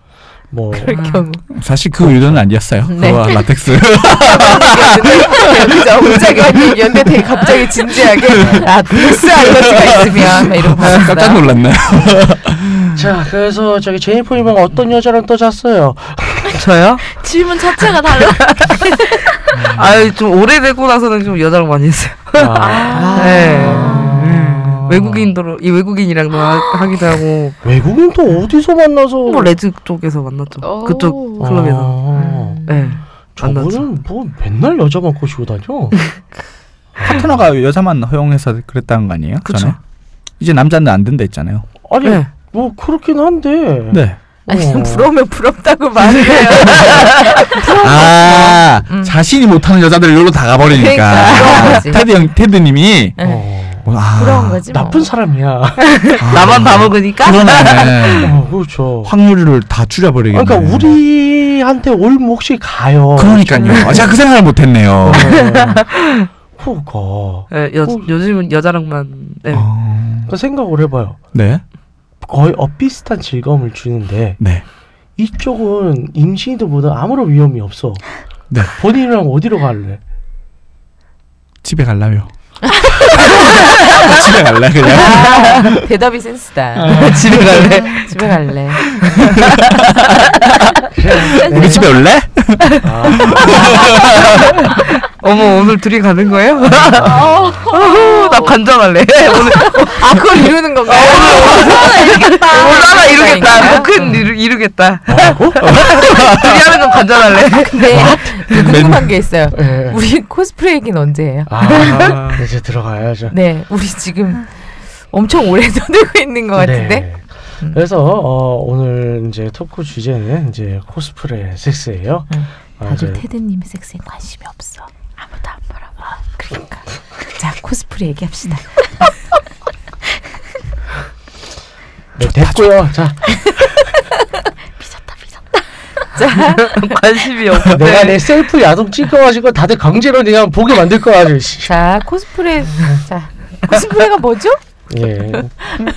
뭐 그럴 경우. 사실 그 의도는 아니었어요. 네. 그와 라텍스. 갑자기 연대 되게 갑자기 진지하게 라텍스 알레르기가 있으면 이런 거 깜짝 놀랐네. 자, 그래서 저기 제니퍼 이모가 어떤 여자랑 또 잤어요? 저요? 질문 자체가 달라. 아유, 좀 오래되고 나서는 좀 여자랑 많이 했어요. 아. 네. 외국인도 이 외국인이랑도 하기도 하고. 외국인 또 어디서 만나서? 뭐 레즈 쪽에서 만났죠. 그쪽 클럽에서. 네. 저분은 뭐 맨날 여자만 꼬시고 다녀. 파트너가 여자만 허용해서 그랬다는 거 아니에요? 그렇죠. 이제 남자는 안 된다 했잖아요. 아니 네. 뭐 그렇긴 한데. 네. 아니 부러우면 부럽다고 말해요. 아 자신이 못하는 여자들 여기로 다 가버리니까. 그러니까. 테드님이. 부러운 거지 뭐. 나쁜 사람이야. 아, 나만 다 먹으니까. 그러네. 그렇죠. 확률을 다 줄여버리겠네. 그러니까 우리한테 올 몫이 가요. 그러니까요. 아, 제가 그 생각을 못했네요. 그거. 네. 네, 요즘은 여자랑만. 네. 생각을 해봐요. 네. 거의 비슷한 즐거움을 주는데. 네. 이쪽은 임신이든 뭐든 아무런 위험이 없어. 네. 본인이랑 어디로 갈래? 집에 갈라며. 집에 갈래 그냥. 아, 대답이 센스다. 아, 집에 갈래. 집에 갈래. 우리 네. 집에 올래? 아. 어머 오늘 둘이 가는 거예요? 나 관전할래. 오늘 아 그걸 이루는 건가? 올라라 이루겠다. 큰 이루겠다. 뭐라고? 둘이 하는 건 관전할래. 근데 궁금한 게 있어요. 네. 우리 코스프레 얘기는 언제 해요? 아, 이제 들어가야죠. 네, 우리 지금 엄청 오래 떠들고 있는 것 같은데. 네. 그래서 오늘 이제 토크 주제는 이제 코스프레 섹스예요. 다들 테드님의 섹스에 관심이 없어. 아무도 안 물어봐. 그러니까 자 코스프레 얘기합시다. 네, 됐고요. 자. 자, 관심이 없어. 내가 내 셀프 야동 찍어가지고 다들 강제로 그냥 보게 만들 거야. 자, 코스프레. 자, 코스프레가 뭐죠? 예.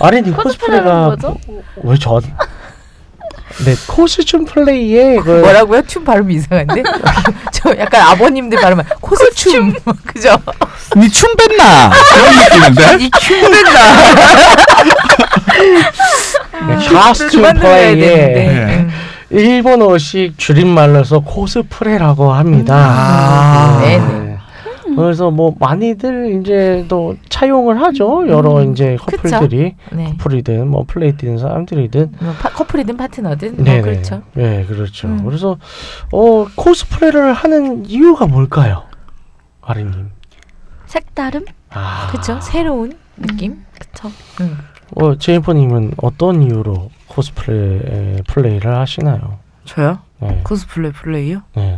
아니, 네 코스프레가 왜 전? 네, 코스튬 플레이에 뭐라고요? 춤 발음이 이상한데? 저 약간 아버님들 발음은 코스튬. 그죠? 니 춤 뺐나? 그런 느낌인데? 니 춤 뺐나? 코스튬 플레이에. 일본어식 줄임말로서 코스프레라고 합니다. 네. 그래서 뭐 많이들 이제 또 차용을 하죠. 여러 이제 커플들이 네. 커플이든 뭐 플레이트인 사람들이든 뭐 커플이든 파트너든 뭐 그렇죠. 네, 그렇죠. 그래서 코스프레를 하는 이유가 뭘까요, 아린님? 색다름? 아. 그렇죠. 새로운 느낌. 그렇죠. 제이퍼님은 어떤 이유로 코스프레 플레이를 하시나요? 저요? 네. 코스프레 플레이요? 네.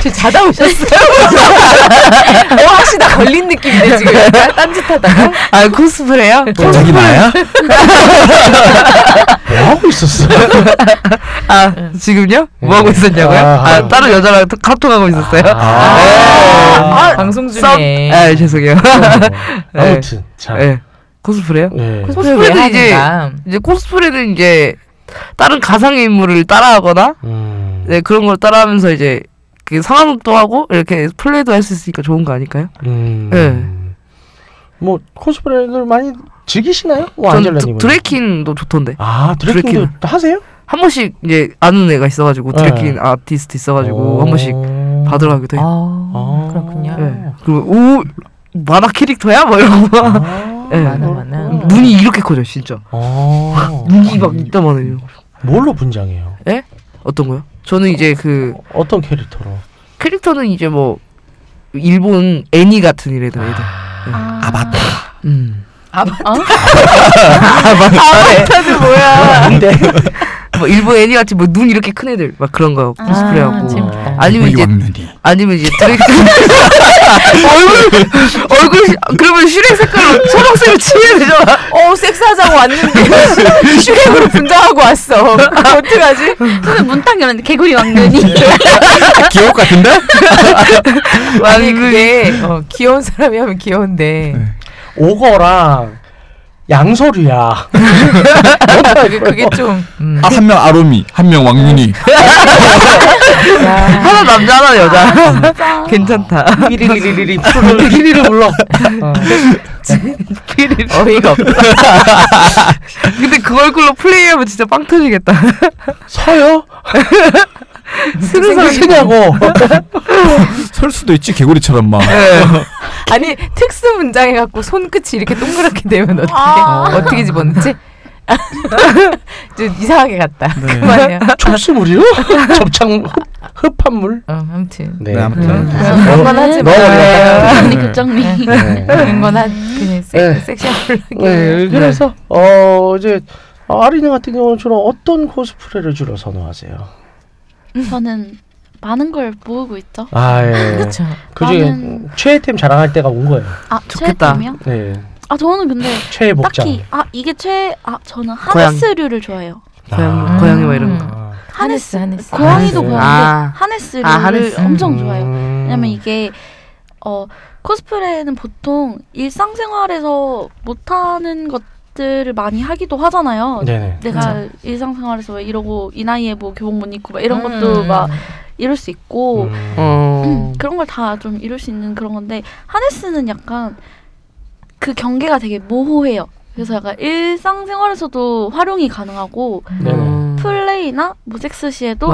저 자다 오셨어요? 하시다 걸린 느낌인데 지금 딴짓하다가. 아 코스프레요? 갑자기 나야? 뭐 하고 있었어요? 아 지금요? 뭐 하고 있었냐고요? 아 다른 여자랑 카톡하고 있었어요? 방송 중에. 아 죄송해요. 아무튼 자. 네. 코스프레요? 네. 코스프레도 이제 코스프레는 이제 다른 가상의 인물을 따라하거나 네, 그런 걸 따라하면서 이제 상황도 하고 이렇게 플레이도 할 수 있으니까 좋은 거 아닐까요? 네. 뭐 코스프레를 많이 즐기시나요? 전 드래킹도 좋던데. 아 드래킹도 하세요? 한 번씩 이제 아는 애가 있어가지고 드래킹 네. 아티스트 있어가지고 한 번씩 받으러 가기도 해요. 그렇군요. 네. 그리고 오 만화 캐릭터야? 뭐 이러고 네. 많아. 눈이 이렇게 커져 진짜. 눈이 막 이따만해요. 뭘로 분장해요? 예? 어떤 거요? 저는 이제 그 어떤 캐릭터로? 캐릭터는 이제 뭐 일본 애니 같은 이래도 애들. 아바타. 아바타. 아바타는 뭐야? 뭐 일본 애니같이 뭐 눈 이렇게 큰 애들 막 그런 거 코스프레하고. 아, 아니면 이제 드래곤 얼굴 그러면 슈렉 색깔로 초록색을 칠해야 되잖아. 어 섹스하자고 왔는데 슈렉으로 분장하고 왔어. 어떡하지? 그래서 문 딱 열었는데 개구리 왕눈이. 귀여울 것 같은데? 아니 그게 귀여운 사람이 하면 귀여운데. 네. 오거랑 양서류야. 그게 좀. 아, 한 명 아로미, 한 명 왕윤이. 하나 남자, 하나 여자. 괜찮다. 비리리리리. 비리리를 불러. 어이가 없다. 근데 그 얼굴로 플레이하면 진짜 빵 터지겠다. 서요? 쓰는 사람이냐고. 설 수도 있지, 개구리처럼 막. 아니 특수 문장 해갖고 손끝이 이렇게 동그랗게 되면 어떻게 어떻게 집었는지 좀 이상하게 갔다. 네. 그만해요. 촉수물이요? 접착물? 흡합물? 아무튼. 네 아무튼. 응원하지 마요. 정리. 응원한 그냥 섹시한 블로그. 네. 그래서 이제 아리님 같은 경우는 주로 어떤 코스프레를 주로 선호하세요? 저는. 많은 걸 모으고 있죠. 아, 예. 그렇죠. 그중에 많은... 최애템 자랑할 때가 온 거예요. 아, 좋겠다. 최애템이요? 네. 아, 저는 근데 최애 복장. 딱히 이게 최애 저는 하네스류를 좋아해요. 고양이 뭐 이런 거. 하네스. 고양이도 고양인데 하네스류를 엄청 좋아해요. 왜냐면 이게 코스프레는 보통 일상생활에서 못 하는 것들을 많이 하기도 하잖아요. 네네. 내가 일상생활에서 왜 이러고 이 나이에 뭐 교복 못 입고 막 이런 것도 막 이럴 수 있고 그런 걸 다 좀 이룰 수 있는 그런 건데 하네스는 약간 그 경계가 되게 모호해요. 그래서 약간 일상생활에서도 활용이 가능하고 플레이나 뭐 섹스시에도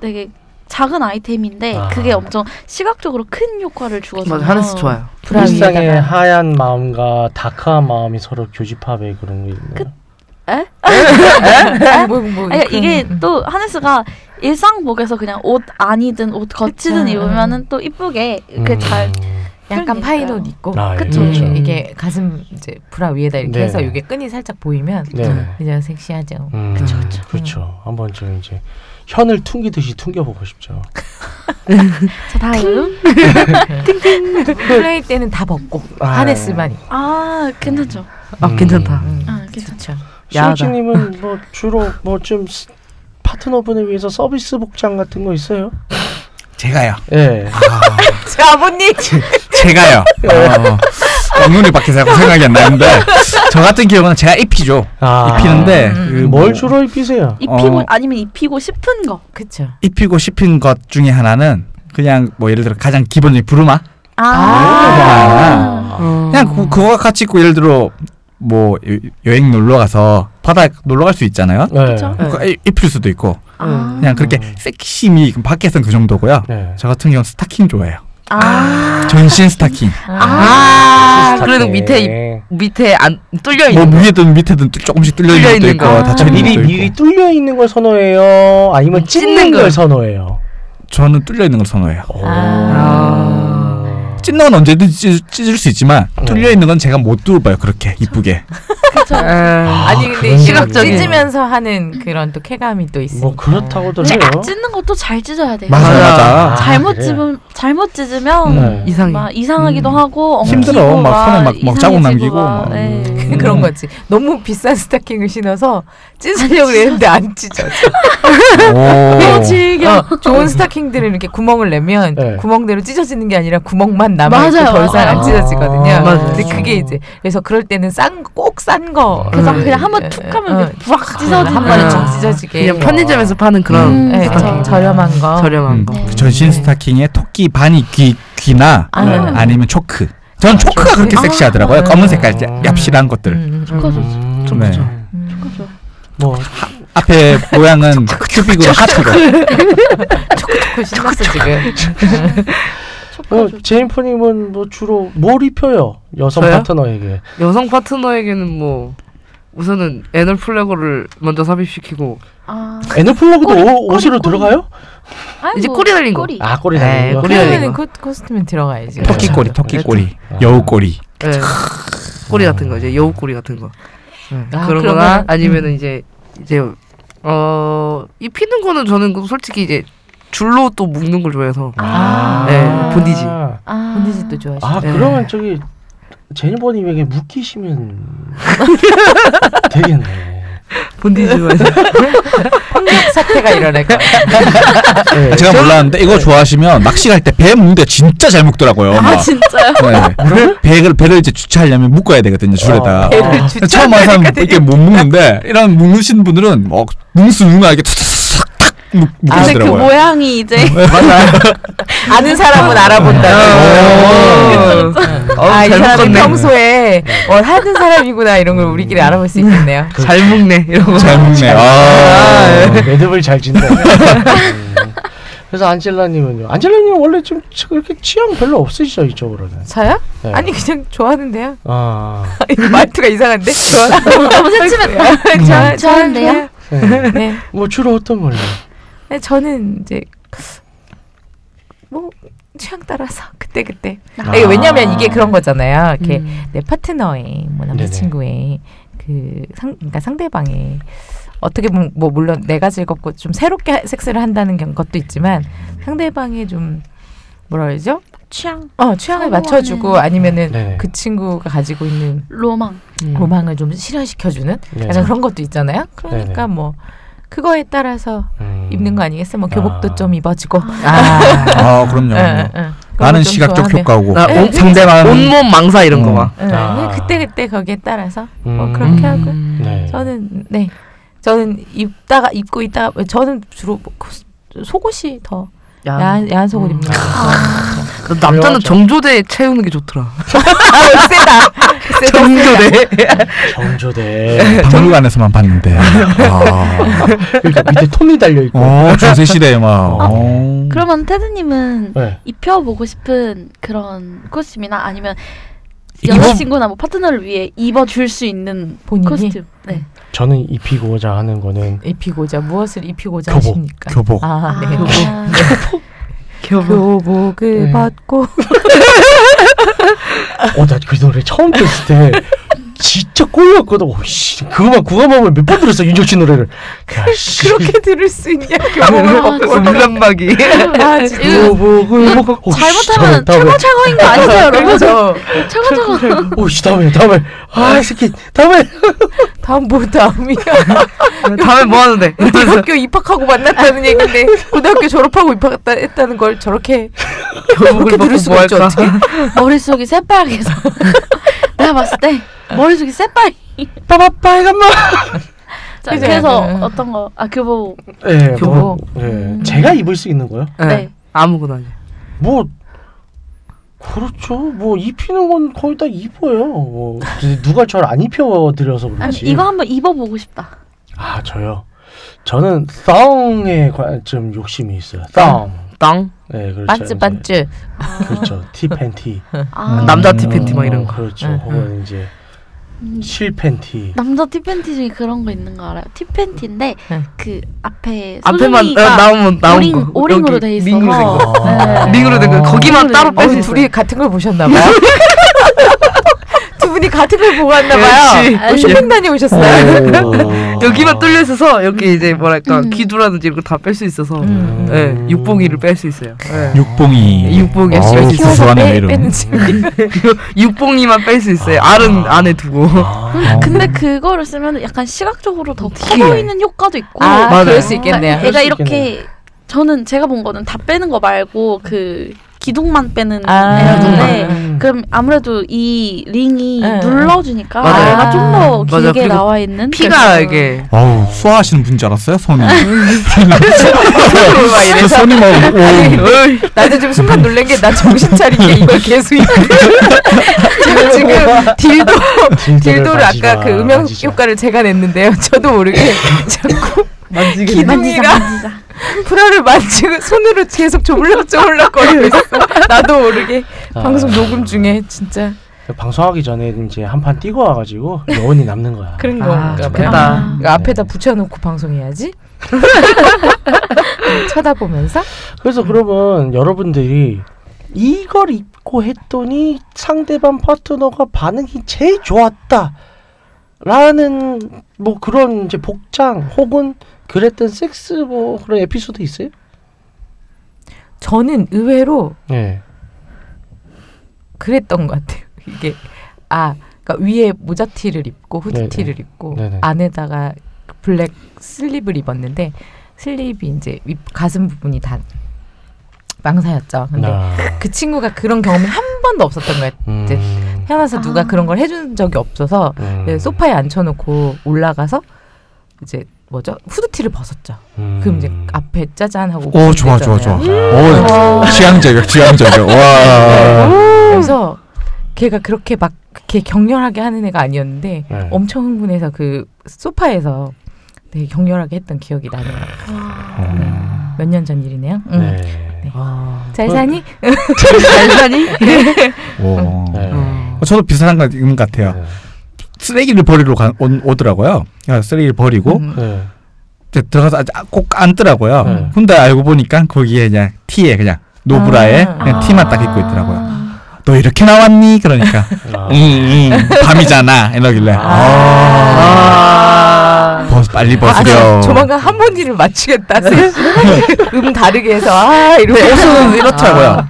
되게 작은 아이템인데 그게 엄청 시각적으로 큰 효과를 주거든요. 맞아, 하네스 좋아요. 일상의 하얀 마음과 다크한 마음이 서로 교집합에 그런 게 있나요? 에? 이게 또 하네스가 일상복에서 그냥 옷 아니든 옷 거치든 입으면은 또 이쁘게 이렇게 잘 약간 파인 옷 입고 그쵸 이게 가슴 이제 브라 위에다 이렇게 해서 이게 끈이 살짝 보이면 이제 섹시하죠. 그렇죠. 한번 좀 이제 현을 퉁기듯이 퉁겨보고 싶죠. 자 다음 팅팅 플레이 때는 다 벗고 하네스만 입고. 아 괜찮죠. 아 괜찮다. 아 괜찮죠. 시우진님은 뭐 주로 뭐 좀 파트너분을 위해서 서비스 복장 같은 거 있어요? 제가요. 예. 제 아버님. 제가요. 눈이 밖에서 자꾸 생각이 안 나는데 저 같은 경우는 제가 입히죠. 입히는데 뭘 주로 입히세요? 입히고 아니면 입히고 싶은 거. 그렇죠. 입히고 싶은 것 중에 하나는 그냥 뭐 예를 들어 가장 기본적인 부르마. 그냥 그거 같이 있고 예를 들어. 뭐 여행 놀러 가서 바다 놀러 갈 수 있잖아요. 네. 입힐 수도 있고 그냥 그렇게 섹시미 밖에서는 그 정도고요. 네. 저 같은 경우 스타킹 좋아해요. 전신 스타킹. 그래도 밑에 안 뚫려 있는. 뭐 위에든 밑에든 조금씩 뚫려 있는 것도 있고 닫혀 있는 것도 있고. 미리 뚫려 있는 걸 선호해요. 아니면 찢는 걸 선호해요. 저는 뚫려 있는 걸 선호해요. 찢는 건 언제든지 찢을 수 있지만 뚫려 있는 건 제가 못 뚫어봐요. 그렇게 이쁘게. 그렇죠. 아니 근데 시각적인 찢으면서 하는 그런 또 쾌감이 또 있어요. 뭐 그렇다고들 해요. 찢는 것도 잘 찢어야 돼요. 맞아. 잘못 찢으면 막 이상하기도 하고 힘들어. 막 손에 막 자국 남기고. 막. 그런 거지. 너무 비싼 스타킹을 신어서 찢으려고 했는데 안 찢어져. 너무 질겨. 좋은 스타킹들은 이렇게 구멍을 내면 구멍대로 찢어지는 게 아니라 구멍만 남아있고 더 이상 안 찢어지거든요. 근데 그게 이제 그래서 그럴 때는 꼭 싼 거. 그래서 그냥 한번 툭 하면 부악 찢어지는 한 번에 쭉 찢어지게. 그냥 편의점에서 파는 그런 저렴한 거. 전신 스타킹에 토끼 바니 귀나 아니면 초크. 전 초크가 그렇게 섹시하더라고요. 검은 색깔 얍실한 것들. 초크 좋죠. 네. 초크 뭐 앞에 모양은 큐빅으로 하트고. 초크 신났어 지금. 제인포님은 뭐 주로 뭘 입혀요? 여성 저요? 파트너에게. 여성 파트너에게는 뭐 우선은 애널 플래그를 먼저 삽입시키고. 애널 플래그도 옷으로 들어가요? 아니, 이제 뭐, 꼬리 달린 거. 꼬리 달린 거. 꼬리 달린 코스튬은 들어가야지. 토끼 꼬리, 여우 꼬리. 꼬리 같은 거 이제 여우 꼬리 같은 거. 그런 거나 아니면은 이제 이 피는 거는 저는 솔직히 이제 줄로 또 묶는 걸 좋아해서. 아. 네, 본디지. 아. 본디지도 좋아하시죠. 아, 그러면 네. 저기 제니버님에게 묶이시면 되겠네. 본디지 좋아해서. 폭력 사태가 일어날 거예요. 네. 제가 몰랐는데 이거 좋아하시면 낚시 갈 때 배 묶는데 진짜 잘 묶더라고요. 아, 진짜요? 네. 배를 이제 주차하려면 묶어야 되거든요, 줄에다. 배를 주차. 처음 와서 이렇게 못 묶는데 이런 묶으신 분들은 막 뭉숭하게 근데 그 모양이 이제 아는 사람은 알아본다고. 아, 이 사람이 평소에 하는 사람이구나 이런 걸 우리끼리 알아볼 수 있겠네요. 잘 묶네 이러고. 잘 묶네. 매듭을 잘 진다. 그래서 안젤라님은요? 안젤라님은 원래 좀 그렇게 취향 별로 없으시죠 이쪽으로는? 저요? 네. 아니 그냥 좋아하는데요. 아 말투가 이상한데? 너무 새침해. 좋아하는데요? 네. 뭐 주로 어떤 걸요? 네, 저는 이제 뭐 취향 따라서 그때. 아. 이게 왜냐하면 이게 그런 거잖아요. 이렇게 내 파트너의 뭐 남자친구의 그러니까 상대방의 어떻게 보면 뭐 물론 내가 즐겁고 좀 새롭게 섹스를 한다는 것도 있지만 상대방의 좀 뭐라 그러죠? 취향. 취향을 맞춰주고 아니면은 네네. 그 친구가 가지고 있는 로망을 좀 실현시켜주는 약간 그런 것도 있잖아요. 그러니까 네네. 뭐. 그거에 따라서 입는 거 아니겠어요? 뭐 교복도 좀 입어지고. 그럼요. 나는 시각적 효과고 상대방은 온몸 망사 이런 거 막. 그때 거기에 따라서 뭐 그렇게 하고. 네. 저는 입고 있다가 저는 주로 속옷이 더 야한 속옷 입는 거. 남자는 정조대 채우는 게 좋더라. 세다. 정조대. 박물관에서만 봤는데. 그러니까 밑에 톤이 달려 있고. 중세 시대에 막. 그러면 테드님은 네. 입혀보고 싶은 그런 코스튬이나 아니면 여자친구나 뭐 파트너를 위해 입어줄 수 있는 본인이? 코스튬. 네. 저는 입히고자 하는 거는. 무엇을 입히고자 하십니까? 교복. 네. 교복을 받고. 나 그 노래 처음 들었을 때 진짜 꼴렸거든. 그거만 몇 번 들었어 윤종신 노래를. 그렇게 들을 수 있냐? 교복을 벗고 물란박이. 교복을 벗고. 잘못하면 차고인 거 아니죠 여러분? 차고. 다음에. 새끼 다음에. 다음 뭐 다음이야? 다음에 뭐 하는데? 고등학교 입학하고 만났다는 얘긴데 고등학교 졸업하고 입학했다는 걸 저렇게 교복을 벗고 뭐 할까? 머릿속이 새빨개서. 내가 봤을 때 머릿속이 새빨개. 빨간 말. 그래서 어떤 거? 교복. 네, 교복. 제가 입을 수 있는 거요? 네. 아무거나. 뭐 그렇죠. 뭐 입히는 건 거의 다 입어요. 뭐 누가 저를 안 입혀드려서 그렇지. 이거 한번 입어보고 싶다. 아 저요. 저는 썽에 좀 욕심이 있어요. 썽. 네, 그렇죠. 반츠. 그렇죠. 티 팬티. 남자 티 팬티 막 이런 거. 그렇죠. 혹은 이제 실 팬티. 남자 티 팬티 중에 그런 거 있는 거 알아요? 티 팬티인데 그 앞에만 나온 거. 오링으로 돼 있어서. 링으로 된 거. 거기만 따로 빼서 둘이 같은 걸 보셨나 봐요. 두 분이 같은 걸 보고 왔나 봐요. 쇼핑 다녀오셨어요. 여기만 뚫려 있어서 여기 이제 뭐랄까 귀두라든지 이런 거 다 뺄 수 있어서 육봉이를 뺄 수 있어요. 육봉이 뺄 수 있어서 육봉이만 뺄 수 있어요. 알은 안에 두고. 근데 그거를 쓰면 약간 시각적으로 더 커 보이는 효과도 있고. 그럴 수 있겠네요. 얘가 이렇게 저는 제가 본 거는 다 빼는 거 말고 그 기둥만 빼는 애였는데 그럼 아무래도 이 링이 눌러주니까 얘가 좀 더 길게 나와 있는 피가 이게 수화하시는 분인지 알았어요? 손이 나도 지금 순간 놀란 게 나 정신 차리게 이걸 계속 지금 딜도를 아까 그 음영 효과를 제가 냈는데요. 저도 모르게 자꾸 기둥이가 프라를 만지고 손으로 계속 조물락조물락 거리고 있어. 나도 모르게 방송 녹음 중에 진짜. 방송하기 전에 이제 한 판 뛰고 와가지고 여운이 남는 거야. 그런 건가 좋겠다. 앞에다 붙여놓고 방송해야지. 쳐다보면서. 그래서 그러면 여러분들이 이걸 입고 했더니 상대방 파트너가 반응이 제일 좋았다라는 뭐 그런 이제 복장 혹은 그랬던 섹스 뭐 그런 에피소드 있어요? 저는 의외로 네. 그랬던 것 같아요. 이게 그러니까 위에 모자티를 입고 후드티를 네네. 입고 네네. 안에다가 블랙 슬립을 입었는데 슬립이 이제 가슴 부분이 다 망사였죠. 근데 그 친구가 그런 경험이 한 번도 없었던 거예요. 태어나서 누가 그런 걸 해준 적이 없어서 소파에 앉혀놓고 올라가서 이제 뭐죠? 후드티를 벗었죠. 그럼 이제 앞에 짜잔 하고 오 좋아. 취향 저격. 와. 그래서 걔가 그렇게 막 걔 격렬하게 하는 애가 아니었는데 엄청 흥분해서 그 소파에서 되게 격렬하게 했던 기억이 나네요. 몇 년 전 일이네요. 네. 잘 사니? 오. 네. 저도 비슷한 것 같아요. 네. 쓰레기를 버리러 오더라고요. 쓰레기를 버리고 들어가서 꼭 앉더라고요. 근데 알고 보니까 거기에 그냥 티에 그냥 노브라에 그냥 티만 딱 입고 있더라고요. 너 이렇게 나왔니? 그러니까 밤이잖아 이러길래 빨리 벗으려. 조만간 한번니를 맞추겠다. 다르게 해서 이렇게 옷은 이렇더라고요.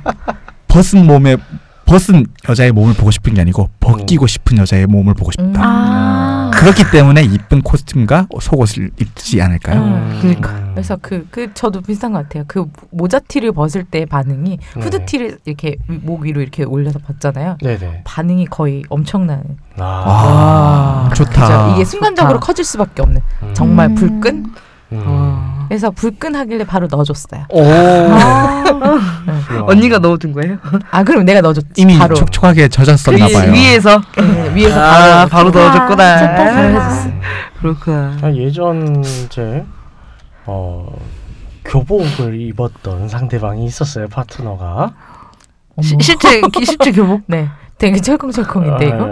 벗은 몸에 벗은 여자의 몸을 보고 싶은 게 아니고 벗기고 싶은 여자의 몸을 보고 싶다. 그렇기 때문에 이쁜 코스튬과 속옷을 입지 않을까요? 그러니까. 그래서 저도 비슷한 것 같아요. 그 모자티를 벗을 때 반응이 후드티를 이렇게 목 위로 이렇게 올려서 벗잖아요. 네네. 반응이 거의 엄청난. 좋다. 그죠? 이게 순간적으로 좋다. 커질 수밖에 없는. 정말 불끈. 그래서 불끈하길래 바로 넣어줬어요. 언니가 넣어둔 거예요? 그럼 내가 넣어줬지. 이미 바로. 촉촉하게 젖었었나 봐요. 위에서? 위에서 바로 넣어줬구나. 그렇구나. 예전 제 교복을 입었던 상대방이 있었어요. 파트너가. 실제 교복? 네. 되게 철컹철컹인데 이거?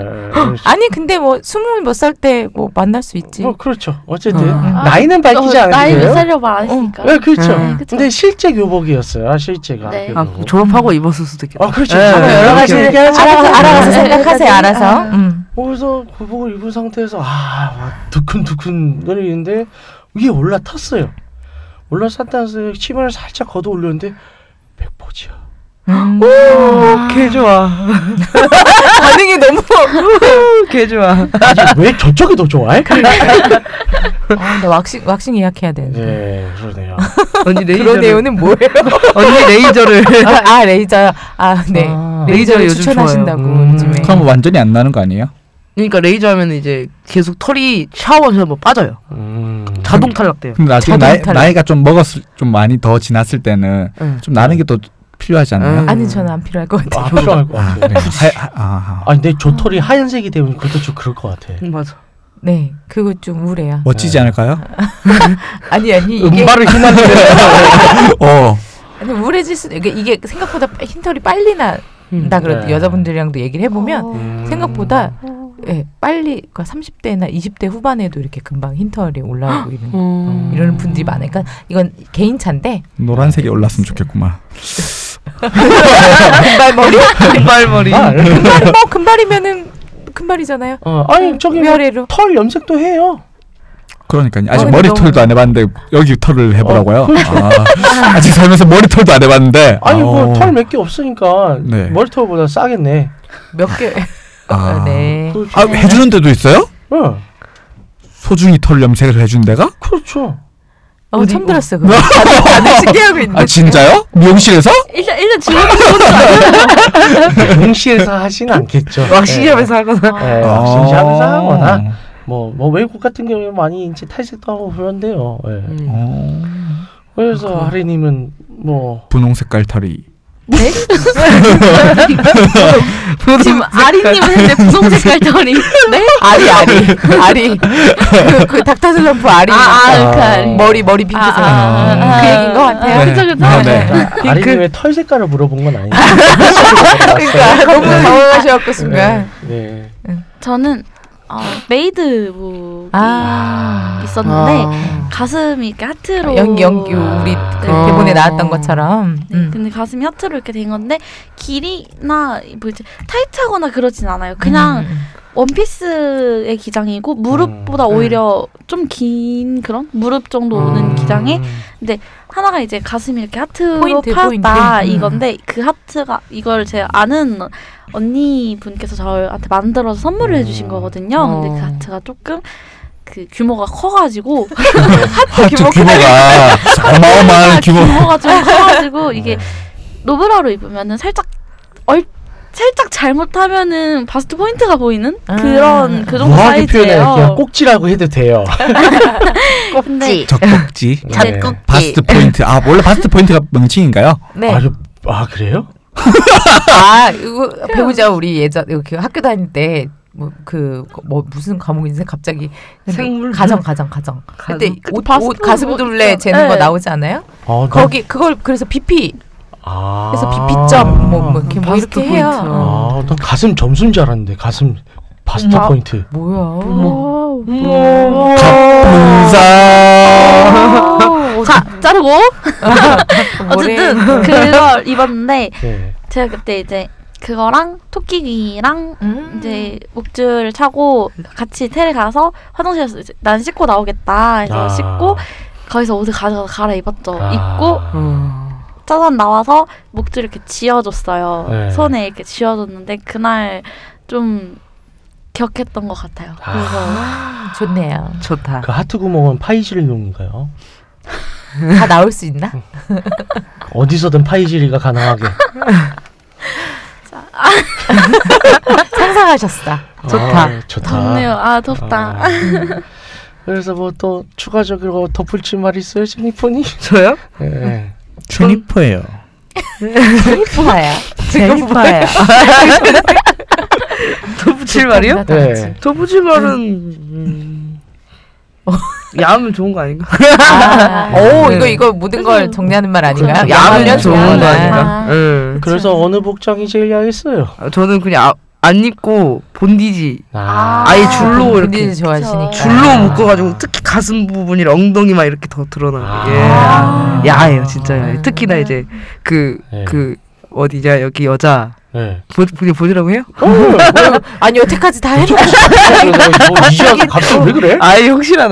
아니 근데 뭐 20몇 살 때 뭐 만날 수 있지. 그렇죠. 어쨌든 나이는 밝히지 않은데요. 나이 몇 살이라고 말 안 했으니까. 그렇죠. 근데 실제 교복이었어요. 실제가. 네. 졸업하고 입었을 수도 있겠다. 그렇죠. 여러 가지 알아서 생각하세요. 알아서. 거기서 교복을 입은 상태에서 두근두근 거리는데 위에 올라탔어요. 올라탔다면서 치마를 살짝 걷어 올렸는데 백보지야. 오, 개 좋아. 반응이 너무 개 좋아. 왜 저쪽이 더 좋아해? 나 왁싱 예약해야 되는데. 네, 그러네요. 언니 레이저. 그러네요는 뭐예요? 언니 레이저를. 레이저. 네. 레이저를 추천하신다고. 그럼 완전히 안 나는 거 아니에요? 그러니까 레이저 하면 이제 계속 털이 샤워하면서 뭐 빠져요. 자동 탈락돼요. 근데 나중에 나이가 좀 좀 많이 더 지났을 때는 좀 나는 게 더 필요하지 않나요? 아니 저는 안 필요할 것 같아요. 필요할 것 같아요. 그래. 근데 조털이 하얀색이 되면 그것도 좀 그럴 것 같아. 맞아. 네, 그거 좀 우울해요. 멋지지 않을까요? 아니 이게 음발을 휘날리는. 아니 우울해질 수 이게 생각보다 흰털이 빨리 난다 그러더라고요. 여자분들이랑도 얘기를 해보면 생각보다 빨리 30대나 20대 후반에도 이렇게 금방 흰털이 올라오고 이런 분들이 많으니까 이건 개인 차인데 노란색이 올랐으면 좋겠구만. 금발머리. 금발이면은 금발이잖아요. 아니 저기 털 염색도 해요. 그러니까요. 아직 머리털도 안 해봤는데 여기 털을 해보라고요? 아직 살면서 머리털도 안 해봤는데. 아니 뭐 털 몇 개 없으니까 네. 머리털보다 싸겠네. 몇 개? 네. 해주는 데도 있어요? 네. 소중히 털 염색을 해준 데가? 그렇죠. 처음 들었어. 그거. 다들 신기하고 있는데. 진짜요? 미용실에서? 일단 지금 미용실에서 하진 않겠죠. 왁싱샵에서 하거나. 왁싱샵에서 하거나. 뭐 외국 같은 경우에 많이 이제 탈색도 하고 그런데요. 예. 그래서 하리님은 뭐 분홍 색깔 털이. 네? 지금 아리님은 했는데 분홍색깔 털이. 네? 아리. 그 닥터슬럼프 아리. 머리 핑크색. 그 얘기인 것 같아요. 그쵸. 아리님의 털 색깔을 물어본 건 아니에요. 그러니까 너무 당황하셔갖고 순간. 네. 저는 메이드북이 있었는데 가슴이 이렇게 하트로 연기 우리 대본에 나왔던 것처럼 네, 근데 가슴이 하트로 이렇게 된 건데 길이나 뭐지 타이트하거나 그러진 않아요. 그냥 원피스의 기장이고 무릎보다 오히려 좀 긴 그런 무릎 정도 오는 기장에 근데 하나가 이제 가슴이 이렇게 하트로 파였다 이건데 그 하트가 이걸 제가 아는 언니분께서 저한테 만들어서 선물을 해주신 거거든요. 근데 그 하트가 조금 그 규모가 커가지고 하트 규모가 어마어마한 규모가 좀 커가지고 이게 노브라로 입으면은 살짝 잘못하면은 바스트 포인트가 보이는 그런 그 정도 사이즈예요. 그냥 꼭지라고 해도 돼요. 꼭지. 젖꼭지. 네. 바스트 포인트. 아 원래 바스트 포인트가 명칭인가요? 네. 아 그래요? 아 이거 배우자 우리 예전 이렇게 학교 다닐 때. 뭐 무슨 과목인지 갑자기 생물 가정 그때 옷 가슴둘레 재는 거 나오지 않아요? 거기 그걸 그래서 BP 그래서 BP점 뭐 이렇게 뭐 이렇게 해요. 난 가슴 점수인 줄 알았는데 가슴 바스트 포인트. 뭐야? 자 자르고 어쨌든 그걸 입었는데 제가 그때 이제. 그거랑 토끼귀랑 이제 목줄 차고 같이 텔에 가서 화장실에서 이제 난 씻고 나오겠다 해서 씻고 거기서 옷을 가져가서 갈아입었죠. 입고 짜잔 나와서 목줄 이렇게 쥐어줬어요. 네. 손에 이렇게 쥐어줬는데 그날 좀 격했던 것 같아요. 그래서 좋네요. 좋다. 그 하트 구멍은 파이질용인가요? 다 나올 수 있나? 어디서든 파이질이가 가능하게. 상상하셨다. 좋다. 좋다. 덥네요. 덥다. 그래서 뭐 또 추가적으로 덧붙일 말 있어요, 제니퍼님? 저요? 네. 주니퍼예요. 제니퍼야. 제니퍼야. 덧붙일 말이요? 네. 덧붙일 말은. 야하면 좋은 거 아닌가? 이거 모든 걸 정리하는 말 아닌가요? 야하면 좋은 거 아닌가? 네. 그래서 어느 복장이 제일 야했어요? 저는 그냥 안 입고 본디지 아예 줄로 이렇게 좋아하시니까 줄로 묶어가지고 특히 가슴 부분이랑 엉덩이만 이렇게 더 드러나게 야해요 진짜 야해. 특히나 이제 어디냐 여기 여자 보시라고 해요? 아니 여태까지 다 했나? 이제 갑자기 왜 그래? 아니 혹시나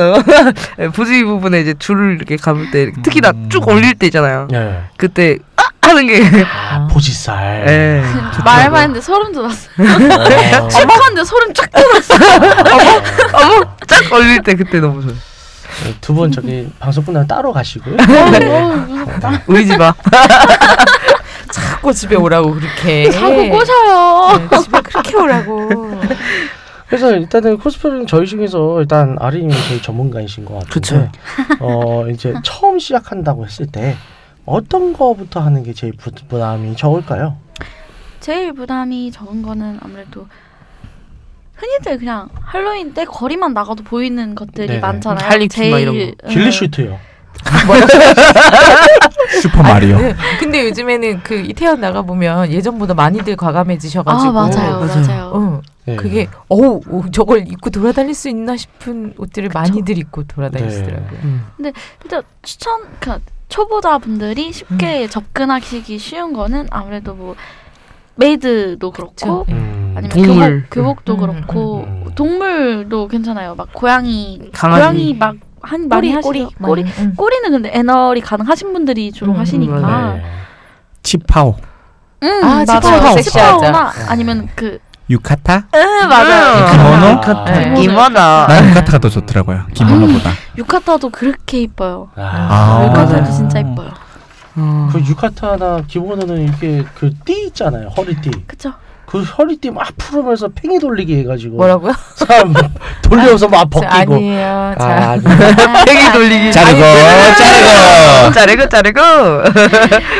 보지 부분에 이제 줄을 이렇게 감을 때 특히나 쭉 올릴 때 있잖아요. 네. 그때 하는 게 보지살. 예. 말만 했는데 소름 돋았어요. 체크하는데 소름 쫙 돋았어요. 어머 쫙 올릴 때 그때 너무 좋아요. 두 분 저기 방송 끝나면 따로 가시고요. 울지 마. 자꾸 집에 오라고 그렇게 자꾸 꼬셔요. 네, 집에 그렇게 오라고. 그래서 일단은 코스프레는 저희 중에서 일단 아리님이 제일 전문가이신 것 같아요. 그렇죠. 이제 처음 시작한다고 했을 때 어떤 거부터 하는 게 제일 부담이 적을까요? 제일 부담이 적은 거는 아무래도 흔히들 그냥 할로윈 때 거리만 나가도 보이는 것들이 많잖아요. 할리퀸 막 이런 거. 길리슈트요. 슈퍼마리오. 근데 요즘에는 그 이태원 나가보면 예전보다 많이들 과감해지셔가지고 맞아요. 그게 저걸 입고 돌아다닐 수 있나 싶은 옷들을 많이들 입고 돌아다니시더라고요. 근데 일단 초보자분들이 쉽게 접근하시기 쉬운 거는 아무래도 뭐 메이드도 그렇고 아니면 교복도 그렇고 동물도 괜찮아요. 막 고양이 막 꼬리는 근데 애널이 가능하신 분들이 주로 하시니까. 치파오. 치파오 섹시하죠. 아니면 유카타? 맞아요. 기모노. 나는 유카타가 더 좋더라고요. 기모노보다. 유카타도 그렇게 이뻐요. 유카타도 진짜 이뻐요. 그 유카타나 기모노는 이렇게 띠 있잖아요. 허리띠. 그쵸. 그 허리띠 막 풀으면서 팽이 돌리기 해가지고 뭐라고요? 사람 돌려서 막 벗기고 아니에요. 팽이 돌리기 자르고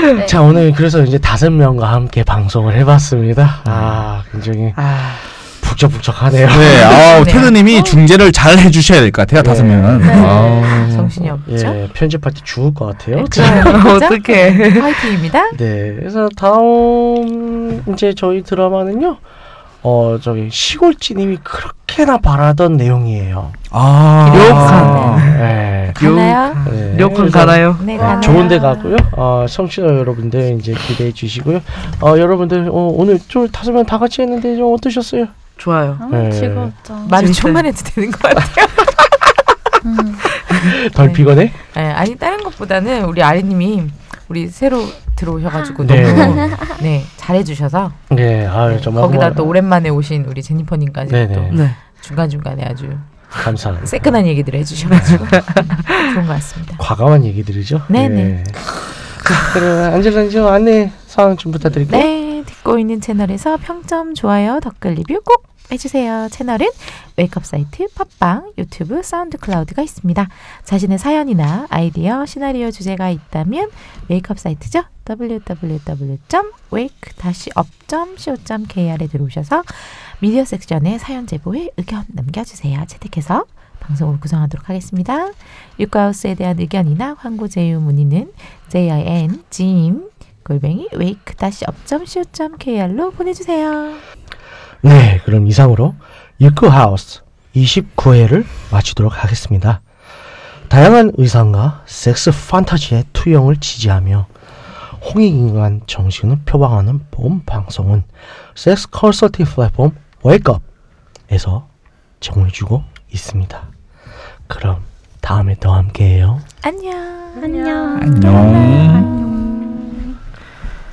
네. 자 오늘 그래서 이제 5명과 함께 방송을 해봤습니다. 굉장히 북적북적하네요. 네, 테드님이 중재를 잘 해주셔야 될 것 같아요. 5명은 정신이 없죠. 편집할 때 죽을 것 같아요. 어떻게 화이팅입니다. 네, 그래서 다음 이제 저희 드라마는요 시골지님이 그렇게나 바라던 내용이에요. 아, 료칸. 네. 가나요? 네. 료칸 가나요? 네, 가나요? 좋은데 가고요. 청취자 여러분들 이제 기대해 주시고요. 여러분들 오늘 좀 5명 다 같이 했는데 좀 어떠셨어요? 좋아요. 네. 즐거웠죠. 많이 천만해도 되는 것 같아요. 덜 네. 피곤해? 네, 아니 다른 것보다는 우리 아리님이 우리 새로 들어오셔가지고 네. 너무 네, 잘해주셔서 네, 아유, 정말 거기다 정말... 또 오랜만에 오신 우리 제니퍼님까지 네, 또 네. 중간중간에 아주 감사합니다. 새끈한 얘기들을 해주셔가지고 좋은 것 같습니다. 과감한 얘기들이죠? 네네. 네. 그럼 안젤라님 안내 사항 좀 부탁드릴게요. 네, 듣고 있는 채널에서 평점, 좋아요, 댓글 리뷰 꼭 해주세요. 채널은 웨이크업 사이트, 팟빵, 유튜브, 사운드 클라우드가 있습니다. 자신의 사연이나 아이디어, 시나리오 주제가 있다면 웨이크업 사이트죠. www.wake-up.co.kr에 들어오셔서 미디어 섹션에 사연 제보에 의견 남겨주세요. 채택해서 방송을 구성하도록 하겠습니다. 유쿠하우스에 대한 의견이나 광고 제휴 문의는 jin@wake-up.co.kr로 보내주세요. 네, 그럼 이상으로 유쿠하우스 29회를 마치도록 하겠습니다. 다양한 의상과 섹스 판타지의 투영을 지지하며 홍익인간 정신을 표방하는 본 방송은 섹스 컨설팅 플랫폼 웨이크업에서 정을 주고 있습니다. 그럼 다음에 더 함께해요. 안녕. 안녕. 안녕.